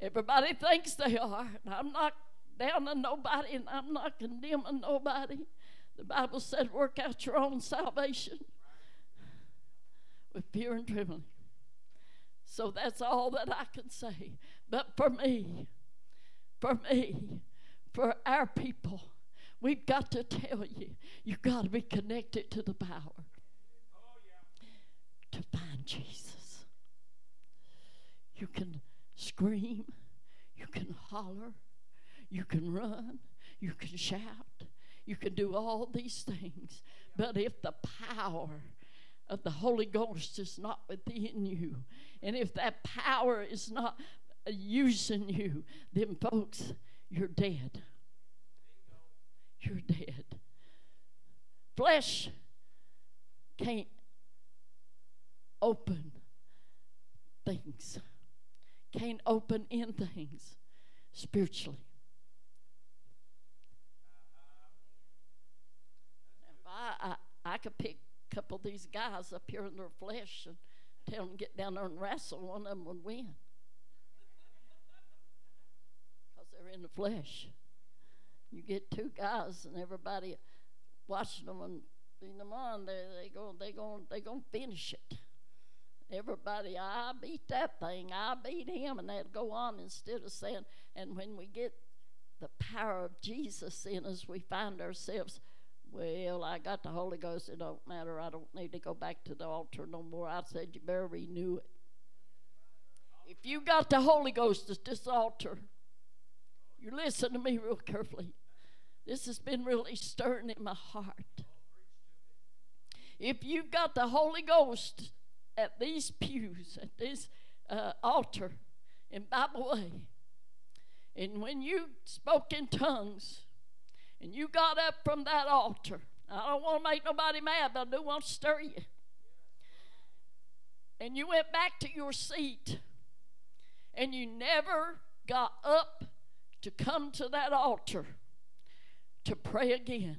Everybody thinks they are. And I'm not down on nobody, and I'm not condemning nobody. The Bible said, work out your own salvation with fear and trembling. So that's all that I can say. But for me, for me, for our people, we've got to tell you, you've got to be connected to the power to find Jesus. You can scream, you can holler, you can run, you can shout, you can do all these things. But if the power of the Holy Ghost is not within you, and if that power is not using you, then folks, you're dead. You're dead. Flesh can't open things, can't open in things spiritually. I, I, I could pick couple of these guys up here in their flesh and tell them to get down there and wrestle, one of them would win. Because they're in the flesh. You get two guys and everybody watching them and beating them on, they they go they gonna they gonna finish it. Everybody, I beat that thing, I beat him, and they'd go on instead of saying, and when we get the power of Jesus in us, we find ourselves, well, I got the Holy Ghost, it don't matter, I don't need to go back to the altar no more. I said, you better renew it. If you got the Holy Ghost at this altar, you listen to me real carefully. This has been really stirring in my heart. If you got the Holy Ghost at these pews, at this uh, altar in Bible Way, and when you spoke in tongues, and you got up from that altar, I don't want to make nobody mad, but I do want to stir you. And you went back to your seat, and you never got up to come to that altar to pray again,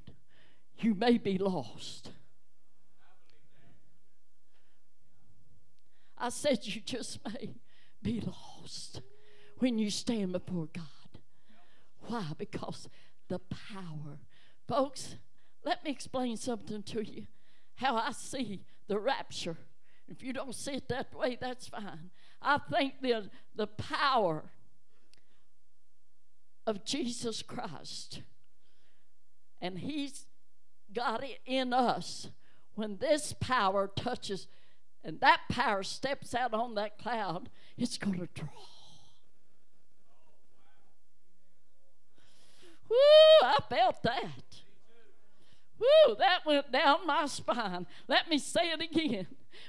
you may be lost. I said you just may be lost when you stand before God. Why? Because the power. Folks, let me explain something to you, how I see the rapture. If you don't see it that way, that's fine. I think the, the power of Jesus Christ, and he's got it in us. When this power touches and that power steps out on that cloud, it's going to draw. Woo, I felt that. Woo, that went down my spine. Let me say it again.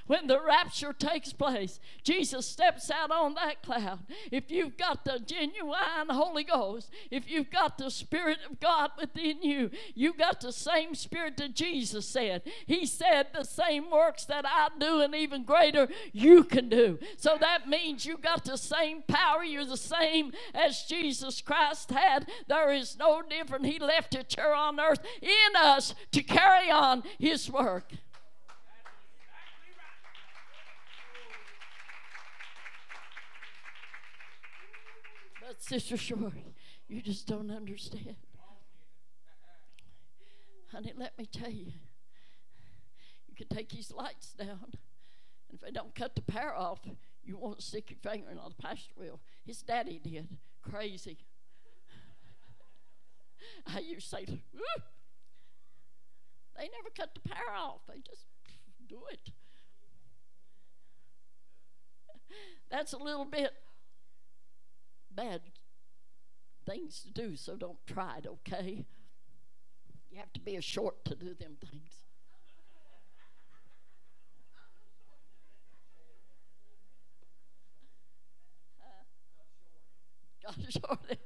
When the rapture takes place, Jesus steps out on that cloud. If you've got the genuine Holy Ghost, if you've got the Spirit of God within you, you've got the same Spirit that Jesus said. He said the same works that I do and even greater you can do. So that means you've got the same power. You're the same as Jesus Christ had. There is no different. He left it here on earth in us to carry on his work. But Sister Short, you just don't understand. Honey, let me tell you, could take these lights down. And if they don't cut the power off, you won't stick your finger in, all the pastor will. His daddy did. Crazy. I used to say, woo! They never cut the power off. They just do it. That's a little bit bad things to do, so don't try it, okay? You have to be a short to do them things. Uh, got a short.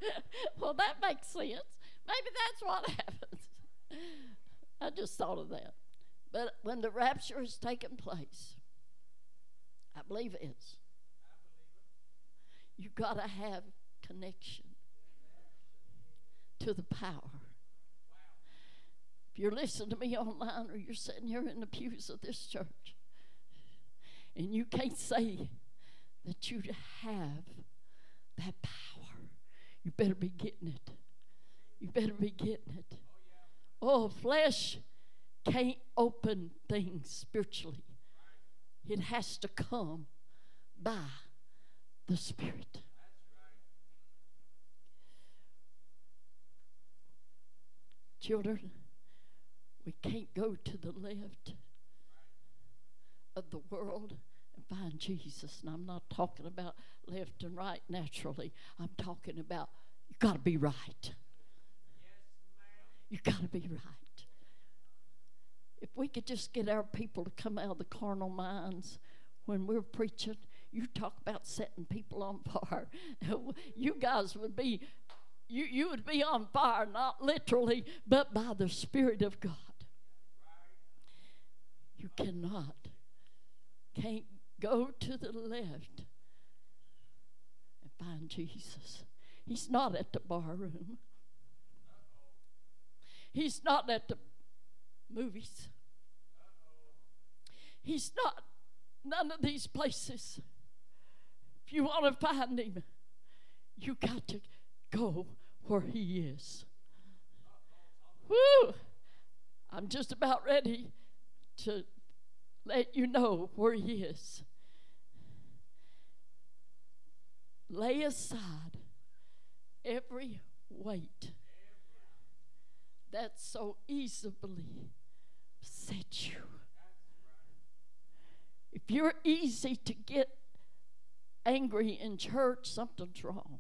Well, that makes sense. Maybe that's what happens. I just thought of that. But when the rapture has taken place, I believe it is, you've got to have connection to the power. If you're listening to me online or you're sitting here in the pews of this church and you can't say that you have that power, you better be getting it. You better be getting it. Oh, flesh can't open things spiritually. It has to come by the Spirit. That's right. Children, we can't go to the left of the world and find Jesus. And I'm not talking about left and right naturally. I'm talking about you got to be right. Yes, ma'am. You got to be right. If we could just get our people to come out of the carnal minds when we're preaching, you talk about setting people on fire. You guys would be, you, you would be on fire, not literally, but by the Spirit of God. You cannot, can't go to the left and find Jesus. He's not at the bar room. He's not at the movies. Uh-oh. He's not none of these places. If you want to find him, you got to go where he is. Woo! I'm just about ready to let you know where he is. Lay aside every weight that so easily set you. If you're easy to get angry in church, something's wrong.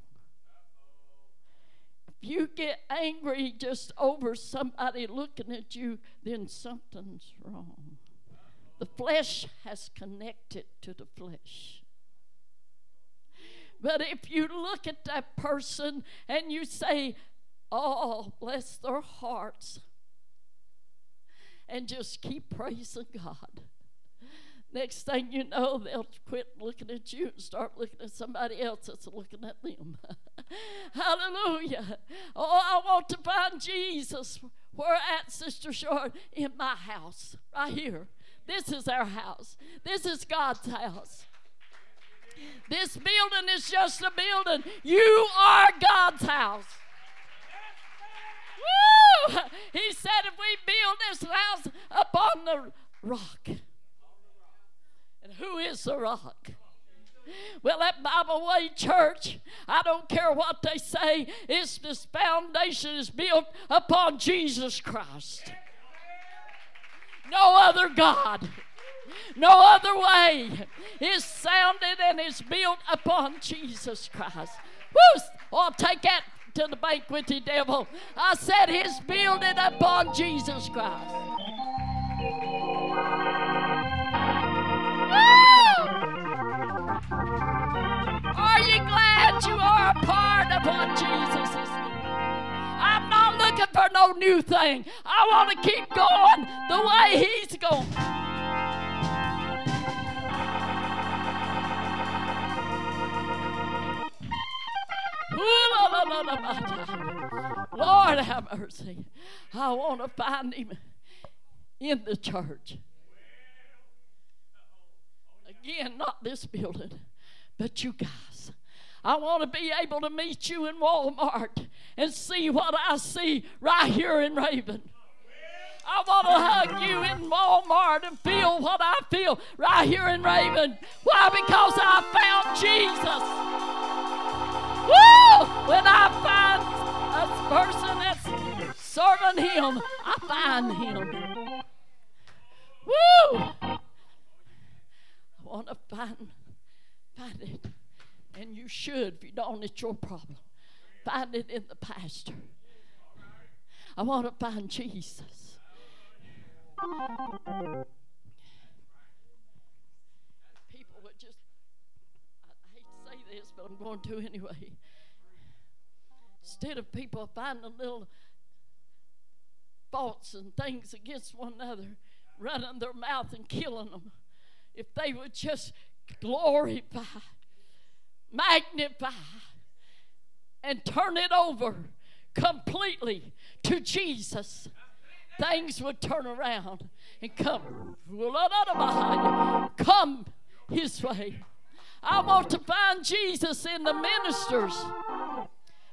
If you get angry just over somebody looking at you, then something's wrong. The flesh has connected to the flesh. But if you look at that person and you say, oh, bless their hearts, and just keep praising God. Next thing you know, they'll quit looking at you and start looking at somebody else that's looking at them. Hallelujah. Oh, I want to find Jesus. We're at Sister Short in my house, right here. This is our house. This is God's house. This building is just a building. You are God's house. Woo! He said, if we build this house upon the rock. And who is the rock? Well, that Bible Way Church, I don't care what they say, it's this foundation is built upon Jesus Christ. No other God. No other way. It's sounded and it's built upon Jesus Christ. Woo! Oh, take that to the banquet, the devil. I said his building upon Jesus Christ. Woo! Are you glad you are a part of what Jesus is doing? I'm not looking for no new thing. I want to keep going the way he's going. Lord have mercy. I want to find him in the church. Again, not this building, but you guys. I want to be able to meet you in Walmart and see what I see right here in Raven. I want to hug you in Walmart and feel what I feel right here in Raven. Why? Because I found Jesus. Woo! When I find a person that's serving him, I find him. Woo! I want to find, find it. And you should. If you don't, it's your problem. Find it in the pastor. I want to find Jesus. People would just, I hate to say this, but I'm going to anyway. Instead of people finding little faults and things against one another, running their mouth and killing them, if they would just glorify, magnify, and turn it over completely to Jesus, things would turn around and come, come his way. I want to find Jesus in the ministers.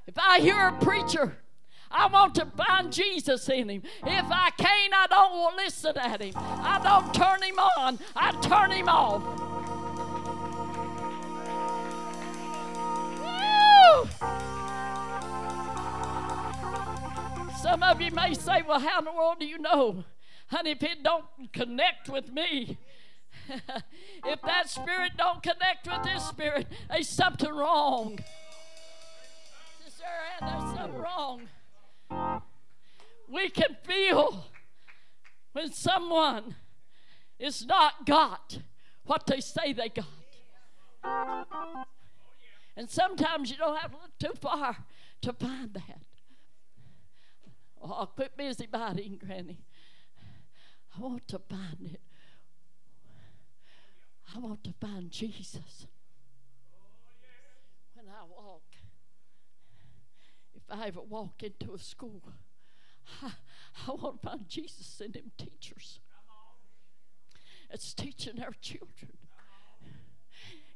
If I hear a preacher, I want to find Jesus in him. If I can't, I don't listen at him. I don't turn him on. I turn him off. Woo! Some of you may say, well, how in the world do you know? Honey, if it don't connect with me, if that spirit don't connect with this spirit, there's something wrong. Sister Ann, there's something wrong. We can feel when someone is not got what they say they got. And sometimes you don't have to look too far to find that. Oh, quit busybodying, Granny. I want to find it. I want to find Jesus. When I walk, if I ever walk into a school, I, I want to find Jesus in them teachers. It's teaching our children.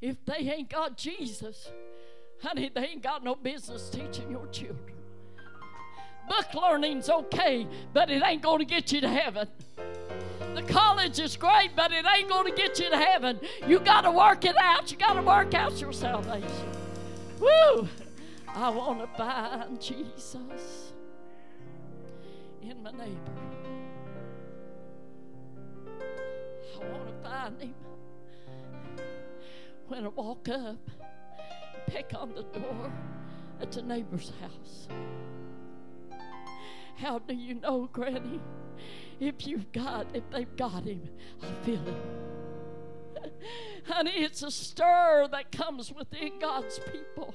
If they ain't got Jesus, honey, they ain't got no business teaching your children. Book learning's okay, but it ain't going to get you to heaven. The college is great, but it ain't going to get you to heaven. You got to work it out. You got to work out your salvation. Woo! I want to find Jesus in my neighbor. I want to find him when I walk up, pick on the door at the neighbor's house. How do you know, Granny? If you've got, if they've got him, I feel it. Honey, it's a stir that comes within God's people.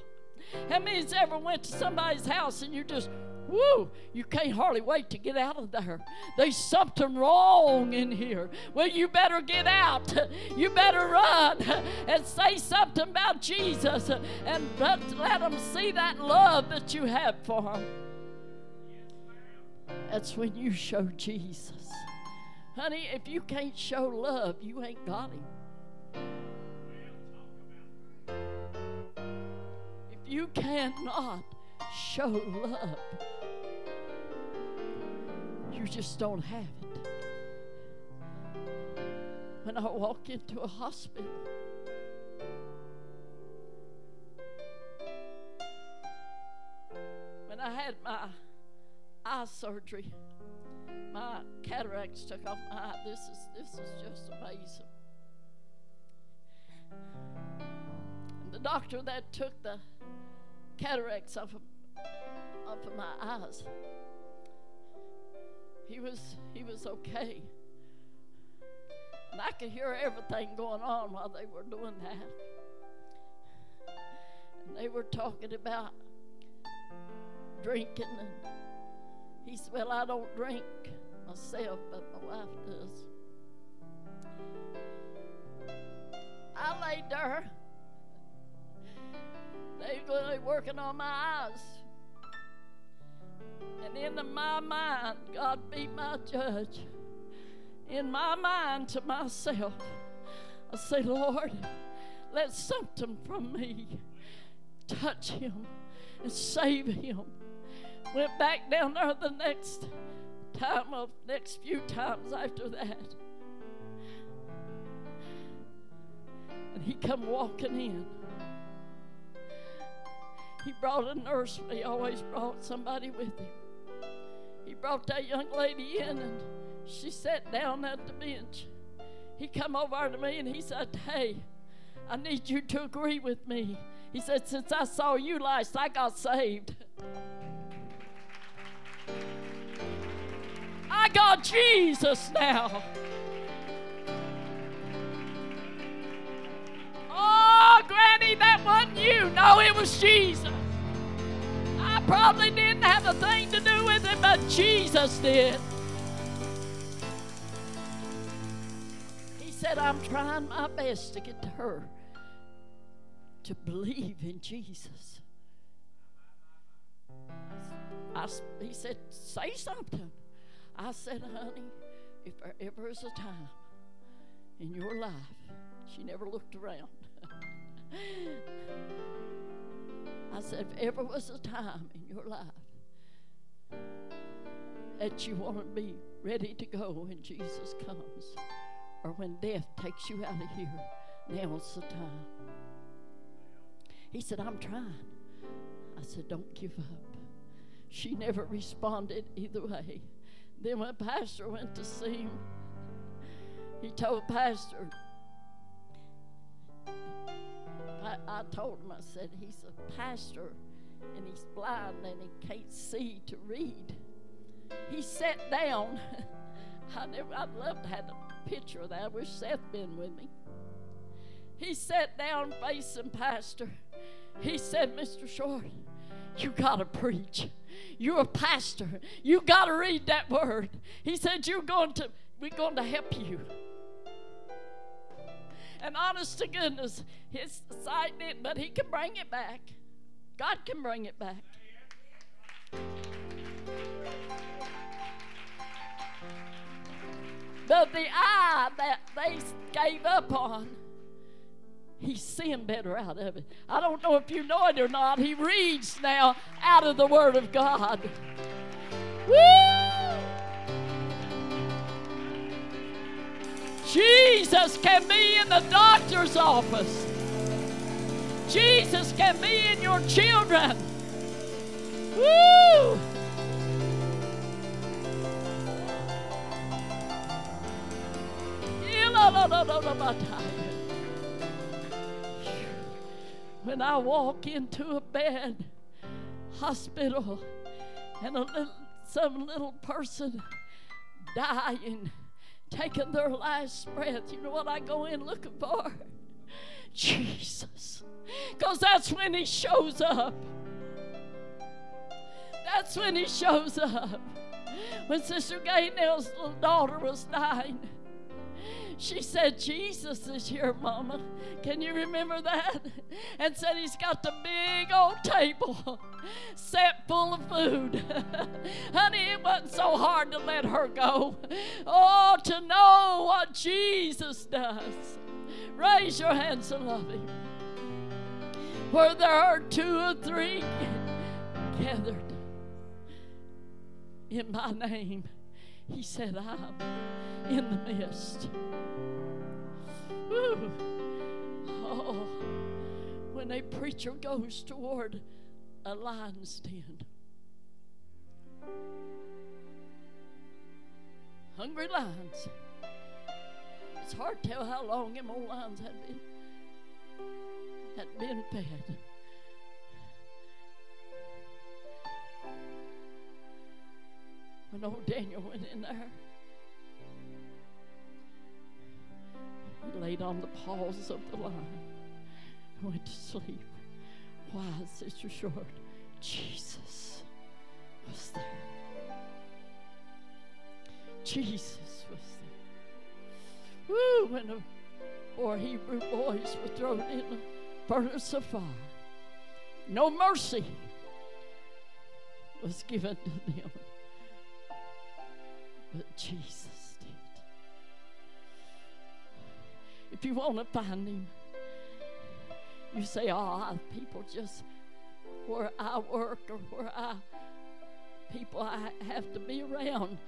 How many's ever went to somebody's house and you just, woo, you can't hardly wait to get out of there. There's something wrong in here. Well, you better get out. You better run and say something about Jesus and let them see that love that you have for them. That's when you show Jesus. Honey, if you can't show love, you ain't got him. You cannot show love. You just don't have it. When I walk into a hospital, when I had my eye surgery, my cataracts took off my eye. This is, this is just amazing. And the doctor that took the cataracts off of, off of my eyes, he was he was okay, and I could hear everything going on while they were doing that, and they were talking about drinking, and he said, well, I don't drink myself, but my wife does. I laid there. They were working on my eyes. And in my mind, God be my judge. In my mind to myself, I say, Lord, let something from me touch him and save him. Went back down there the next time of next few times after that. And he come walking in. He brought a nurse. He always brought somebody with him. He brought that young lady in, and she sat down at the bench. He come over to me, and he said, "Hey, I need you to agree with me." He said, "Since I saw you last, I got saved. I got Jesus now. Oh, Granny, that wasn't you." No, it was Jesus. I probably didn't have a thing to do with it, but Jesus did. He said, "I'm trying my best to get to her to believe in Jesus." I, he said, "Say something." I said, "Honey, if there ever is a time in your life," she never looked around. I said, "If ever was a time in your life that you want to be ready to go when Jesus comes, or when death takes you out of here, now's the time." He said, "I'm trying." I said, "Don't give up." She never responded either way. Then when Pastor went to see him, he told Pastor, I, I told him, I said, "He's a pastor, and he's blind, and he can't see to read." He sat down. I never, I'd love to have a picture of that. I wish Seth been with me. He sat down facing Pastor. He said, "Mister Short, you got to preach. You're a pastor. You got to read that word." He said, "You're going to, we're going to help you." And honest to goodness, his sight didn't, but he can bring it back. God can bring it back. But the eye that they gave up on, he's seeing better out of it. I don't know if you know it or not. He reads now out of the Word of God. Woo! Jesus can be in the doctor's office. Jesus can be in your children. Woo! When I walk into a bed, hospital, and a little, some little person dying, taking their last breath, you know what I go in looking for? Jesus. Because that's when he shows up. That's when he shows up. When Sister Gaynell's little daughter was dying, she said, "Jesus is here, Mama." Can you remember that? And said he's got the big old table set full of food. Honey, it wasn't so hard to let her go. Oh, to know what Jesus does. Raise your hands and love him. Where there are two or three gathered in my name, he said, "I'm in the midst." Woo. Oh, when a preacher goes toward a lion's den, hungry lions. It's hard to tell how long them old lions had been had been fed. When old Daniel went in there, he laid on the paws of the lion and went to sleep. Why, Sister Short? Jesus was there. Jesus was there. Woo! When the four Hebrew boys were thrown in the furnace of fire, no mercy was given to them. But Jesus did. If you want to find him, you say, "Oh, people just where I work or where I people I have to be around,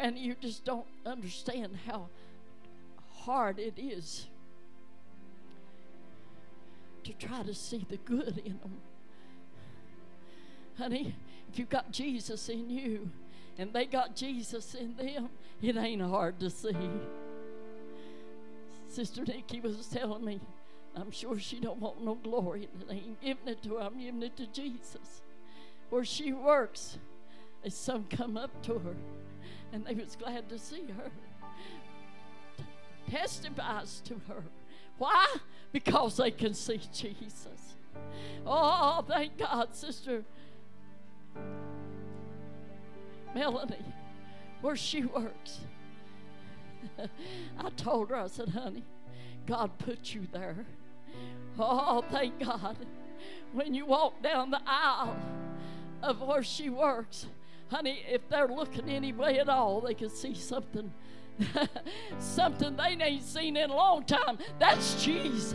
and you just don't understand how hard it is to try to see the good in them. Honey, if you've got Jesus in you and they got Jesus in them, it ain't hard to see. Sister Nikki was telling me, I'm sure she don't want no glory. I ain't giving it to her. I'm giving it to Jesus. Where she works, and some come up to her, and they was glad to see her. Testifies to her. Why? Because they can see Jesus. Oh, thank God, Sister Melanie, where she works. I told her, I said, honey, God put you there. Oh, thank God. When you walk down the aisle of where she works, honey, if they're looking any way at all, they can see something, something they ain't seen in a long time. That's Jesus.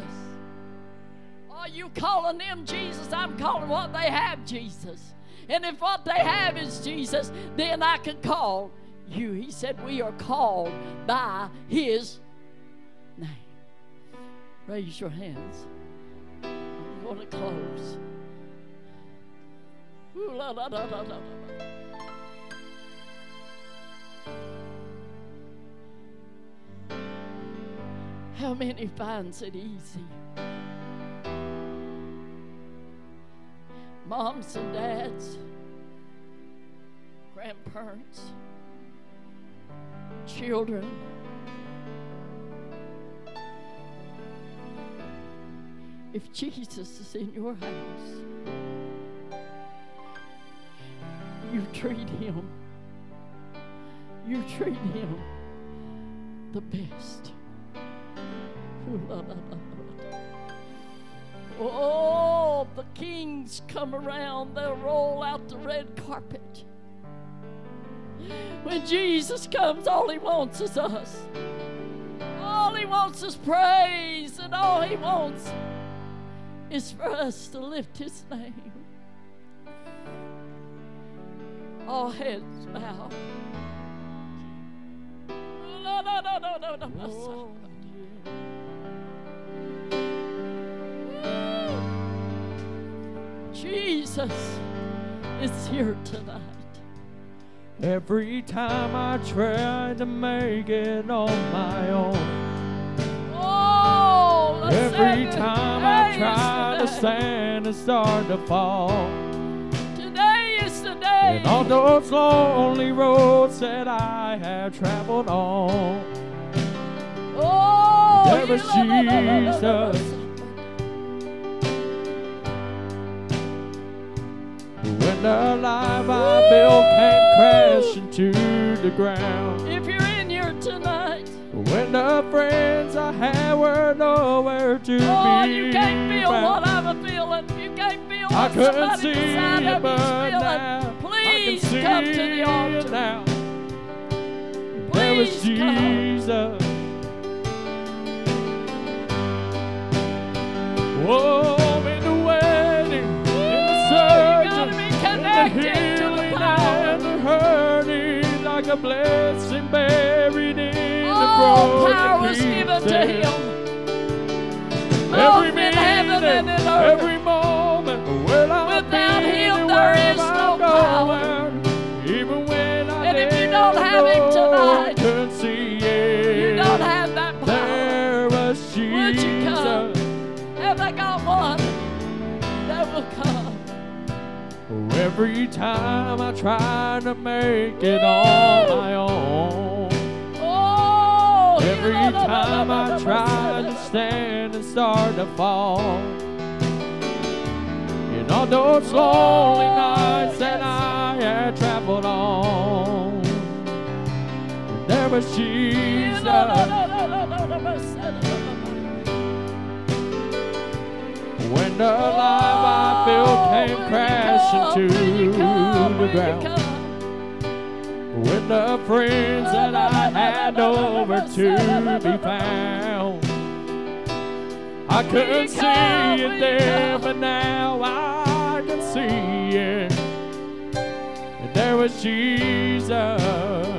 Oh, you calling them Jesus? I'm calling what they have Jesus. And if what they have is Jesus, then I can call you. He said we are called by his name. Raise your hands. I'm going to close. Ooh, la, la, la, la, la, la. How many finds it easy? Moms and dads, grandparents, children. If Jesus is in your house, you treat him, you treat him the best. Oh, the kings come around, they'll roll out the red carpet. When Jesus comes, all he wants is us. All he wants is praise, and all he wants is for us to lift his name. All heads bow. No, no, no, no, no, no, no. Jesus is here tonight. Every time I try to make it on my own, oh, every time I try to stand and start to fall, today is the day. And on those lonely roads that I have traveled on, oh, there was Jesus. When the life I built came crashing to the ground. If you're in here tonight. When the friends I had were nowhere to be found. Oh, you can't feel what I'm feeling. You can't feel what somebody inside of you's feeling. Please come to the altar now. Please come. Whoa. A blessing buried in oh, the broken power was given to him. Every minute, heaven and in earth. Every moment, well, without him there is no power. Even when I and if you don't have him tonight, you don't have that power. There was Jesus. Would you come? Have I got one that will come? Every time I try to make it on my own, oh, every yeah, no, no, time no, no, no, I try no, no, no. to stand and start to fall, in all those lonely oh, nights that yes. I had traveled on, there was Jesus. When the oh, life I built came crashing to come, the ground. When the friends that I had nowhere to be found. I couldn't see it then, but now I can see it. And there was Jesus.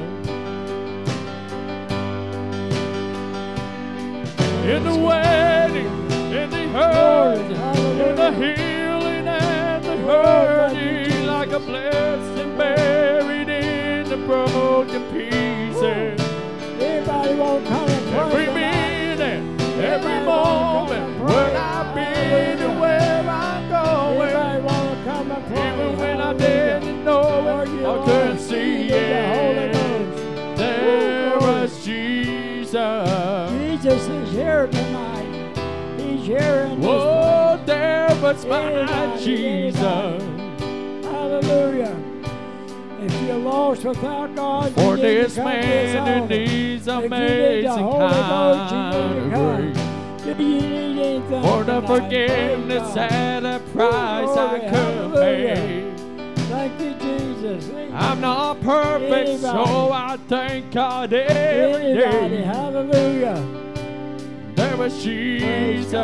in the wedding, in the hurting, in the healing and the hurting, like a blessing buried in the broken pieces. Everybody won't come and every minute, every moment, where I've been and where I'm going, even when I didn't know it, I couldn't see it. There was Jesus. Jesus is here tonight. He's here in this oh, place. There was my Jesus. Hallelujah. If you're lost without God, for this man in these amazing kind of grace, for the forgiveness at a price I could pay. Thank you, Jesus. Thank I'm not perfect, anybody. So I thank God every anybody. Day. Hallelujah. There was Jesus.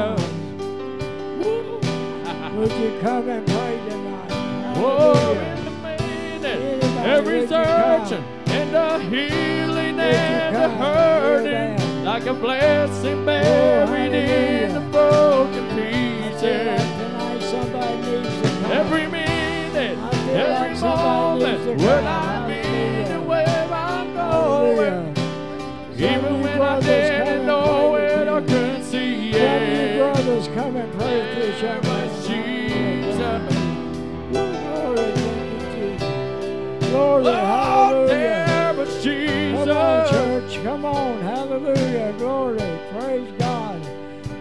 Would you come and pray tonight? Whoa, in the minute, anybody, every searching, and the healing and the hurting, like a blessing buried oh, in the broken pieces. Tonight somebody needs to come. Every minute. Every moment, where I've been and where I'm going, even when I didn't know it, I couldn't see it. There was Jesus. Glory, hallelujah. There was Jesus. Come on, church, come on, hallelujah, glory, praise God.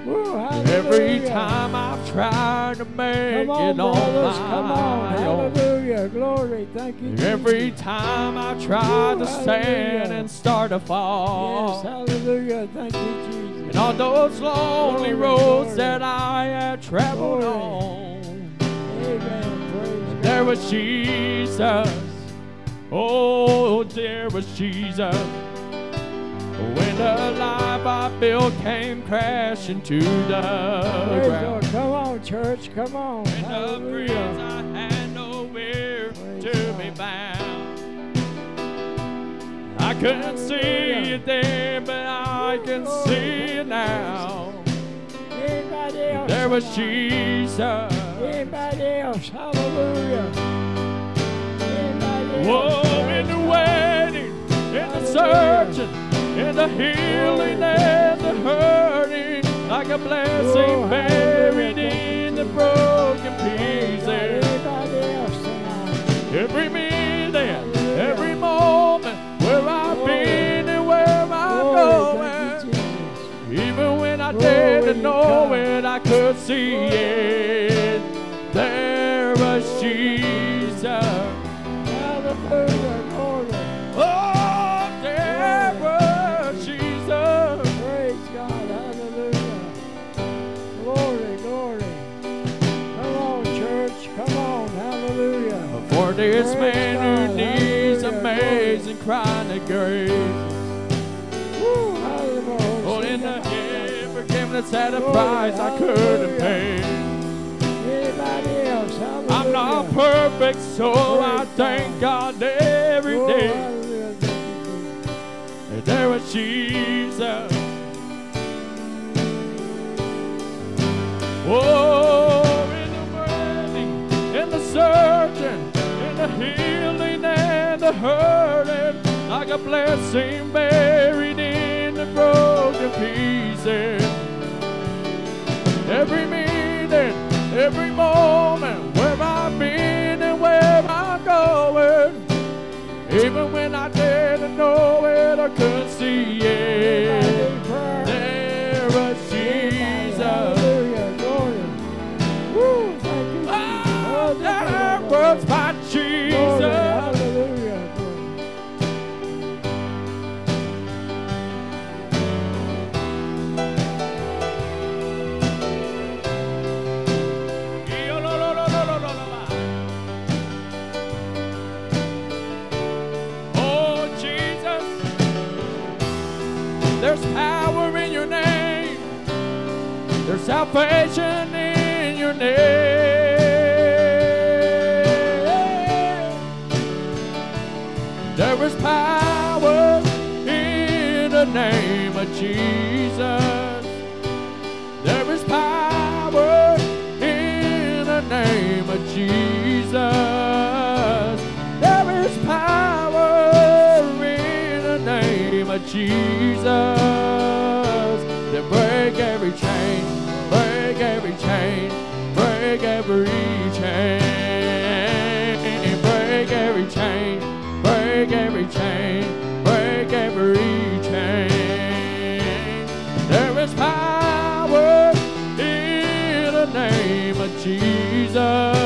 Woo, every time I've tried to make on, it on brothers, my come on. Hallelujah. Glory. Thank you, every Jesus. Time I tried to stand and start to fall. Yes, hallelujah. Thank you, Jesus. And all those lonely glory, roads glory. That I had traveled glory. On. Amen. Praise there God. Was Jesus. Oh, there was Jesus. When the life I built came crashing to the praise ground. God. Come on, church, come on. When hallelujah. The friends I had nowhere praise to God. Be found. I couldn't hallelujah. See it then, but I oh, can Lord. See it now. Anybody else there was tonight? Jesus. Anybody else? Hallelujah. Anybody else? Whoa, in the wedding, in hallelujah. The searching. In the healing and the hurting, like a blessing oh, buried in the broken pieces. Every minute, every moment, where I've been and where I'm going. Even when I didn't know it, I could see it. There was Jesus. For this man who needs amazing chronic grace. Oh, in the forgiveness at a price I couldn't pay. I'm not perfect, so I thank God every day. There was Jesus. Oh, in the burning, in the searching, the healing and the hurting, like a blessing buried in the broken pieces. Every minute, every moment, where I've been and where I'm going. Even when I didn't know it, I couldn't see it. There was Jesus. Oh, there was my Jesus. Glory, hallelujah. Oh, Jesus, there's power in your name. There's salvation in your name. There is power in the name of Jesus. of Jesus that break every chain, break every chain, break every chain, break every chain, break every chain, break every chain. There is power in the name of Jesus.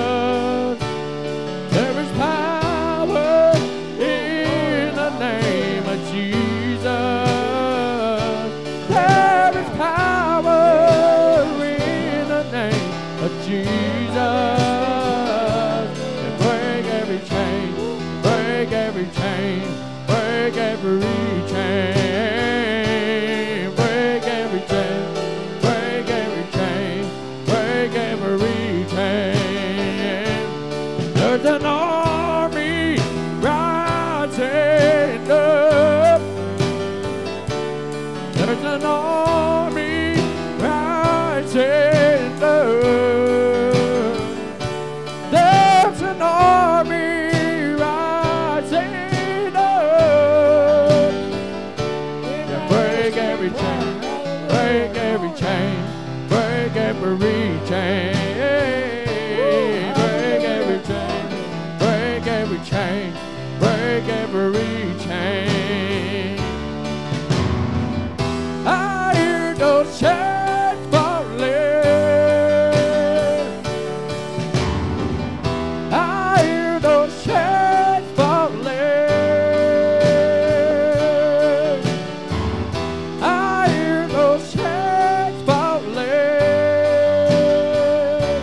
There is power in the name of Jesus. There is power in the name of Jesus. And break every chain, break every chain, break every chain, break every chain, break every chain, break every chain. There's an army rising up. There's an army rising up. There's an army rising up. Yeah, break every chain, break every chain, break every chain, break every chain, break every chain, break every chain. I hear no chains falling. I hear no chains falling. I hear no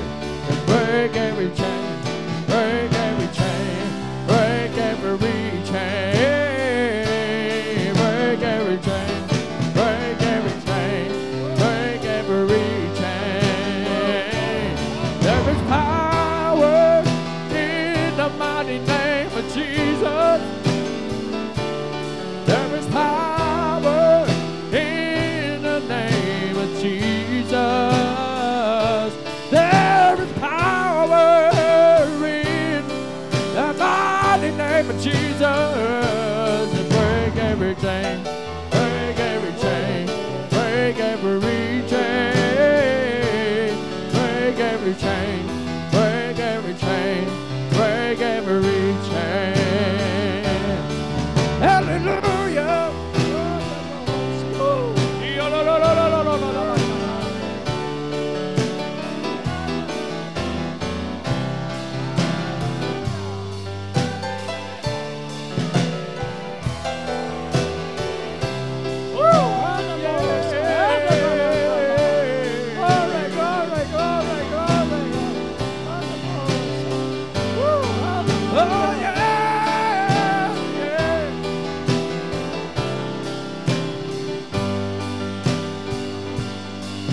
chains falling. And break every chain, break every chain, break every chain, break every chain, break every chain, break every chain. There is power in the mighty name of Jesus. There is power in the name of Jesus. There is power in the mighty name of Jesus. And break every chain, break every chain, break every chain, break every chain, break every chain, break every chain. Hallelujah. Woo! Yeah. Glory, glory, glory, glory. Woo! Oh, yeah. Yeah.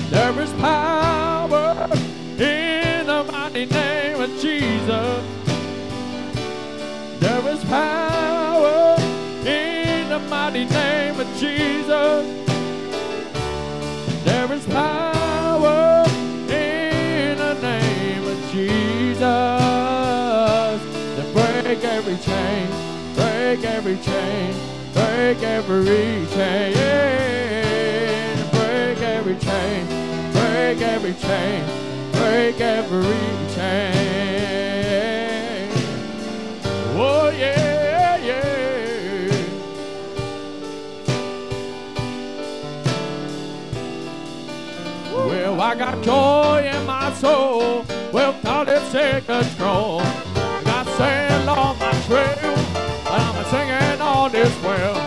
There is power in the mighty name of Jesus. There is power in the mighty name of Jesus. There is power in the name of Jesus. To break every chain, break every chain, break every chain, break every chain, break every chain, break every chain. Oh yeah, yeah. Well, I got joy in my soul. Well, God is in control. I got sand on my trail, and I'm singing on this well.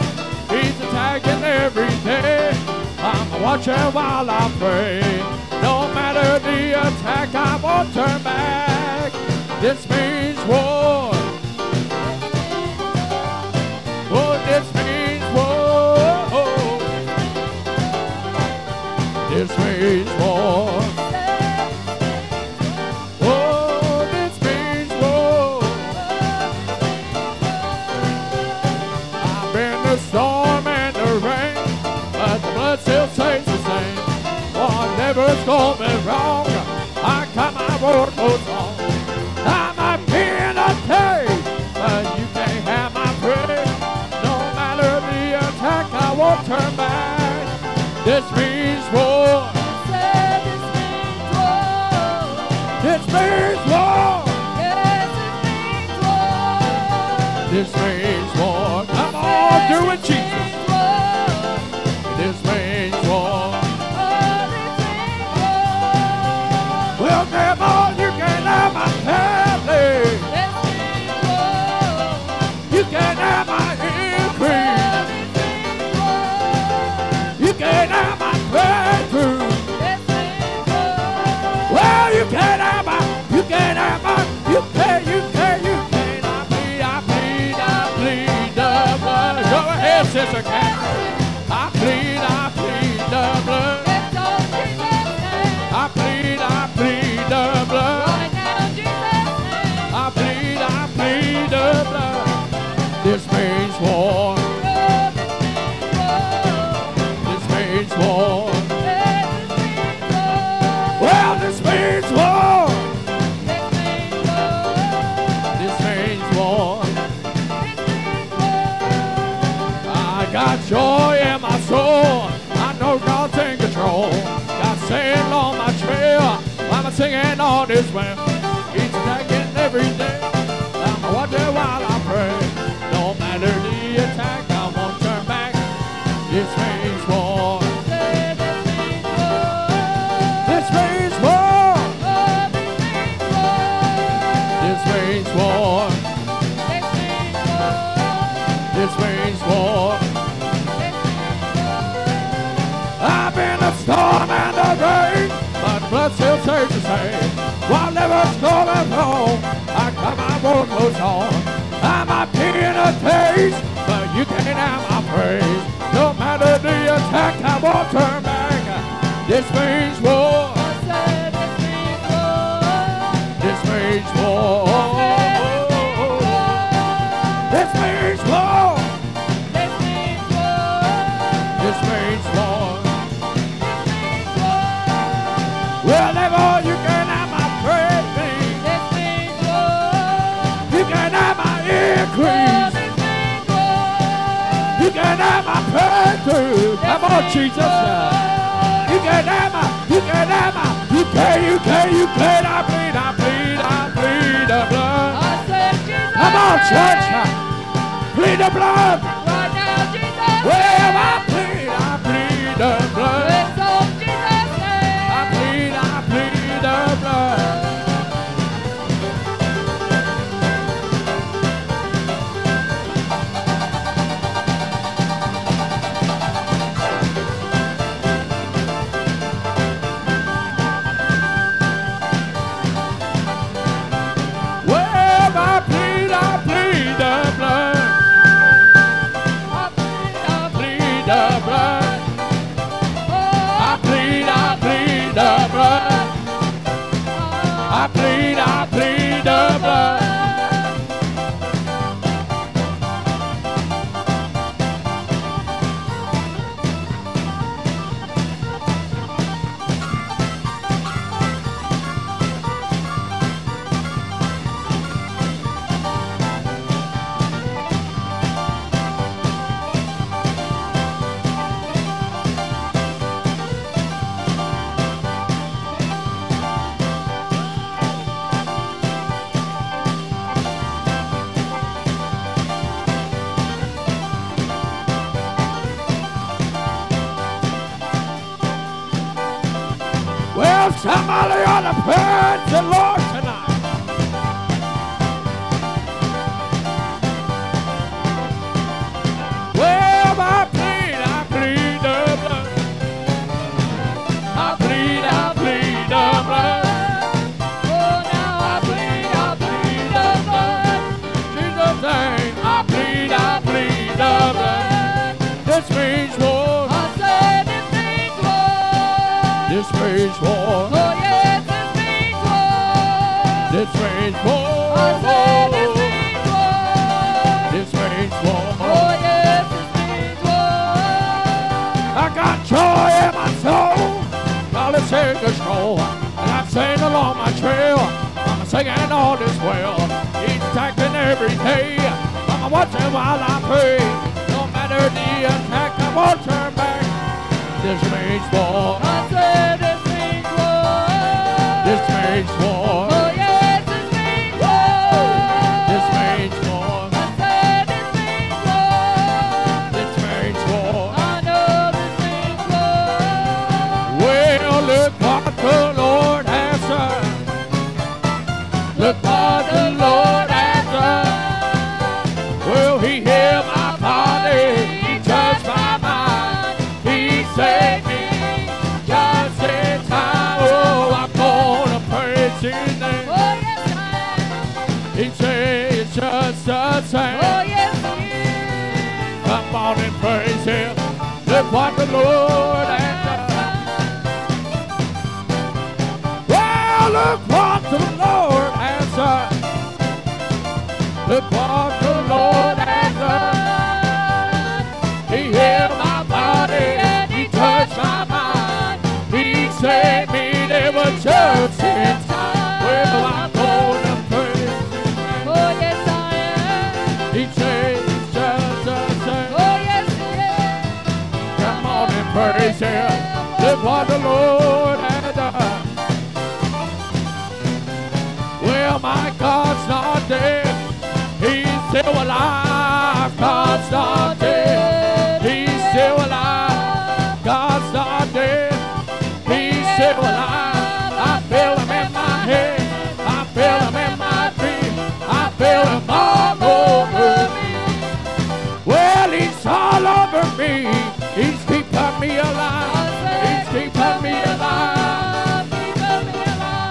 He's attacking every day. I'm watching while I pray. No matter the attack, I won't turn back. This means war. Oh, this means war. This means war. Oh, this means war. I've been the storm and the rain, but the blood still stays the same. War never's gone me wrong. I got my word goes on. I might be in a cage, but you can't have my praise. No matter the attack, I won't won't turn back. This means war. This means war. This means war. Come on, do it, Jesus. This means war. We'll never, you can't have my family. You can't have my increase. You can't have my breakthrough. Well, you can't have my, you can't have my, you can't, you can't, you can't. I plead, I plead, I plead the blood. Go ahead, sister Catherine. I plead, I plead the blood. I plead, I plead the blood. I plead, I plead the blood. This means war. This means war. Well, this means war. This means war. I got joy in my soul. I know God's in control. Singing on my trail, I'm singing on this well. Each night and every day, I'm wondering while I pray. No matter the attack, I won't turn back. This means war. This means war. This means war. This means war. I've been a storm and a rain, but blood still stays the same. While never storm at home, I got my road clothes on. I might be in a taste, but you can't have my praise. No matter the attack, I won't turn back. This means war. This means war. This means war. This means war. Well, never, you can have my praise. This means war. You can have my increase. You can have my breakthrough. Come on, Jesus. You can have my, you can have my, you can, you can, you can. I bleed, I bleed, I bleed the blood. Come on, church. Bleed the blood. Well, I bleed, I bleed the blood. I plead, I plead the blood. Somebody ought to praise the Lord tonight. Well, I plead, I plead the blood. I plead, I plead the blood. Oh, now I plead, I plead the blood. Jesus' name, I plead, I plead the blood. This means war. This means war. Oh yes, this means war. This means war. I said this means war. This means war. Oh yes, this means war. I got joy in my soul. God is in control. And I sing along my trail. I'm singing all this well. Each attack and every day. I'm watching while I pray. No matter the attack, I'm won't turn back. This marriage war, I said it's been war. This marriage war, oh yes, it's been war. This marriage war, I said it's been war. This marriage war, I know this been war. Well, look what the Lord has done. Look what the Lord has done. Will He heal my body? Oh, yes, yes. Come on and praise Him. Look what the Lord has done. Well, look what the Lord has done. Look what the Lord has done. He healed my body and He touched my mind. He saved me. There was just in time. Well, I praise Him. Look what the Lord has done. Well, my God's not dead. He's still alive. God's not dead. He's still alive. God's not dead. He's still alive. I feel Him in my head. I feel Him in my dream. I feel Him all over me. Well, He's all over me. He's me alive, it's keeping me alive.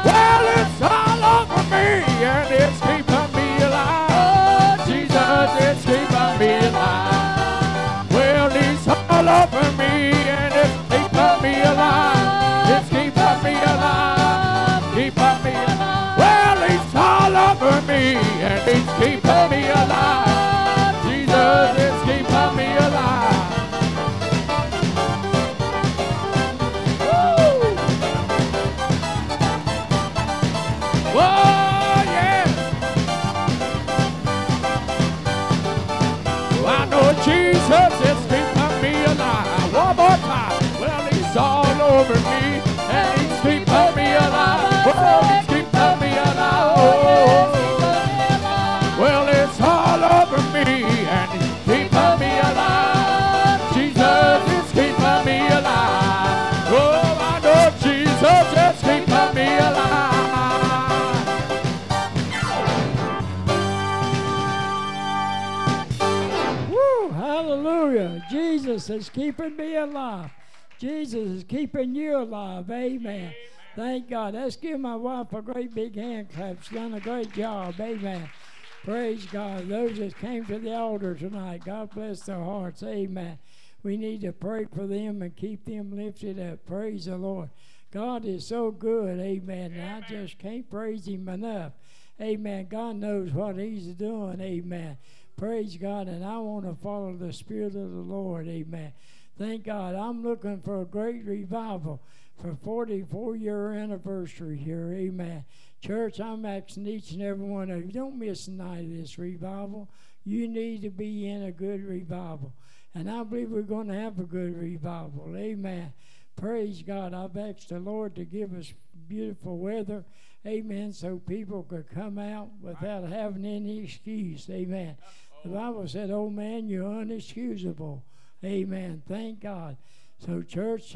Well, it's all over me, and it's keeping me alive. Jesus, it's keeping me alive. Well, it's all over me, and it's keeping me alive. It's keeping me alive, keeping me alive. Well, it's all over me, and it's keeping me alive. Jesus, it's keeping me alive. Jesus, it's keeping me alive. One more time. Well, He's all over me, and He's keeping me alive. Oh, He's keeping me alive. Oh. Well, it's all over me, and He's keeping me alive. Jesus, it's keeping me alive. Oh, I know Jesus, it's keeping me alive. Jesus is keeping me alive. Jesus is keeping you alive. Amen. Amen. Thank God. Let's give my wife a great big hand clap. She's done a great job. Amen. Praise God. Those that came to the altar tonight, God bless their hearts. Amen. We need to pray for them and keep them lifted up. Praise the Lord. God is so good. Amen. Amen. And I just can't praise Him enough. Amen. God knows what He's doing. Amen. Praise God, and I want to follow the Spirit of the Lord, amen. Thank God. I'm looking for a great revival for forty-four-year anniversary here, amen. Church, I'm asking each and every one of you, don't miss a night of this revival. You need to be in a good revival, and I believe we're going to have a good revival, amen. Praise God. I've asked the Lord to give us beautiful weather, amen, so people could come out without having any excuse, amen. The Bible said, oh man, you're unexcusable, amen. Thank God. So church,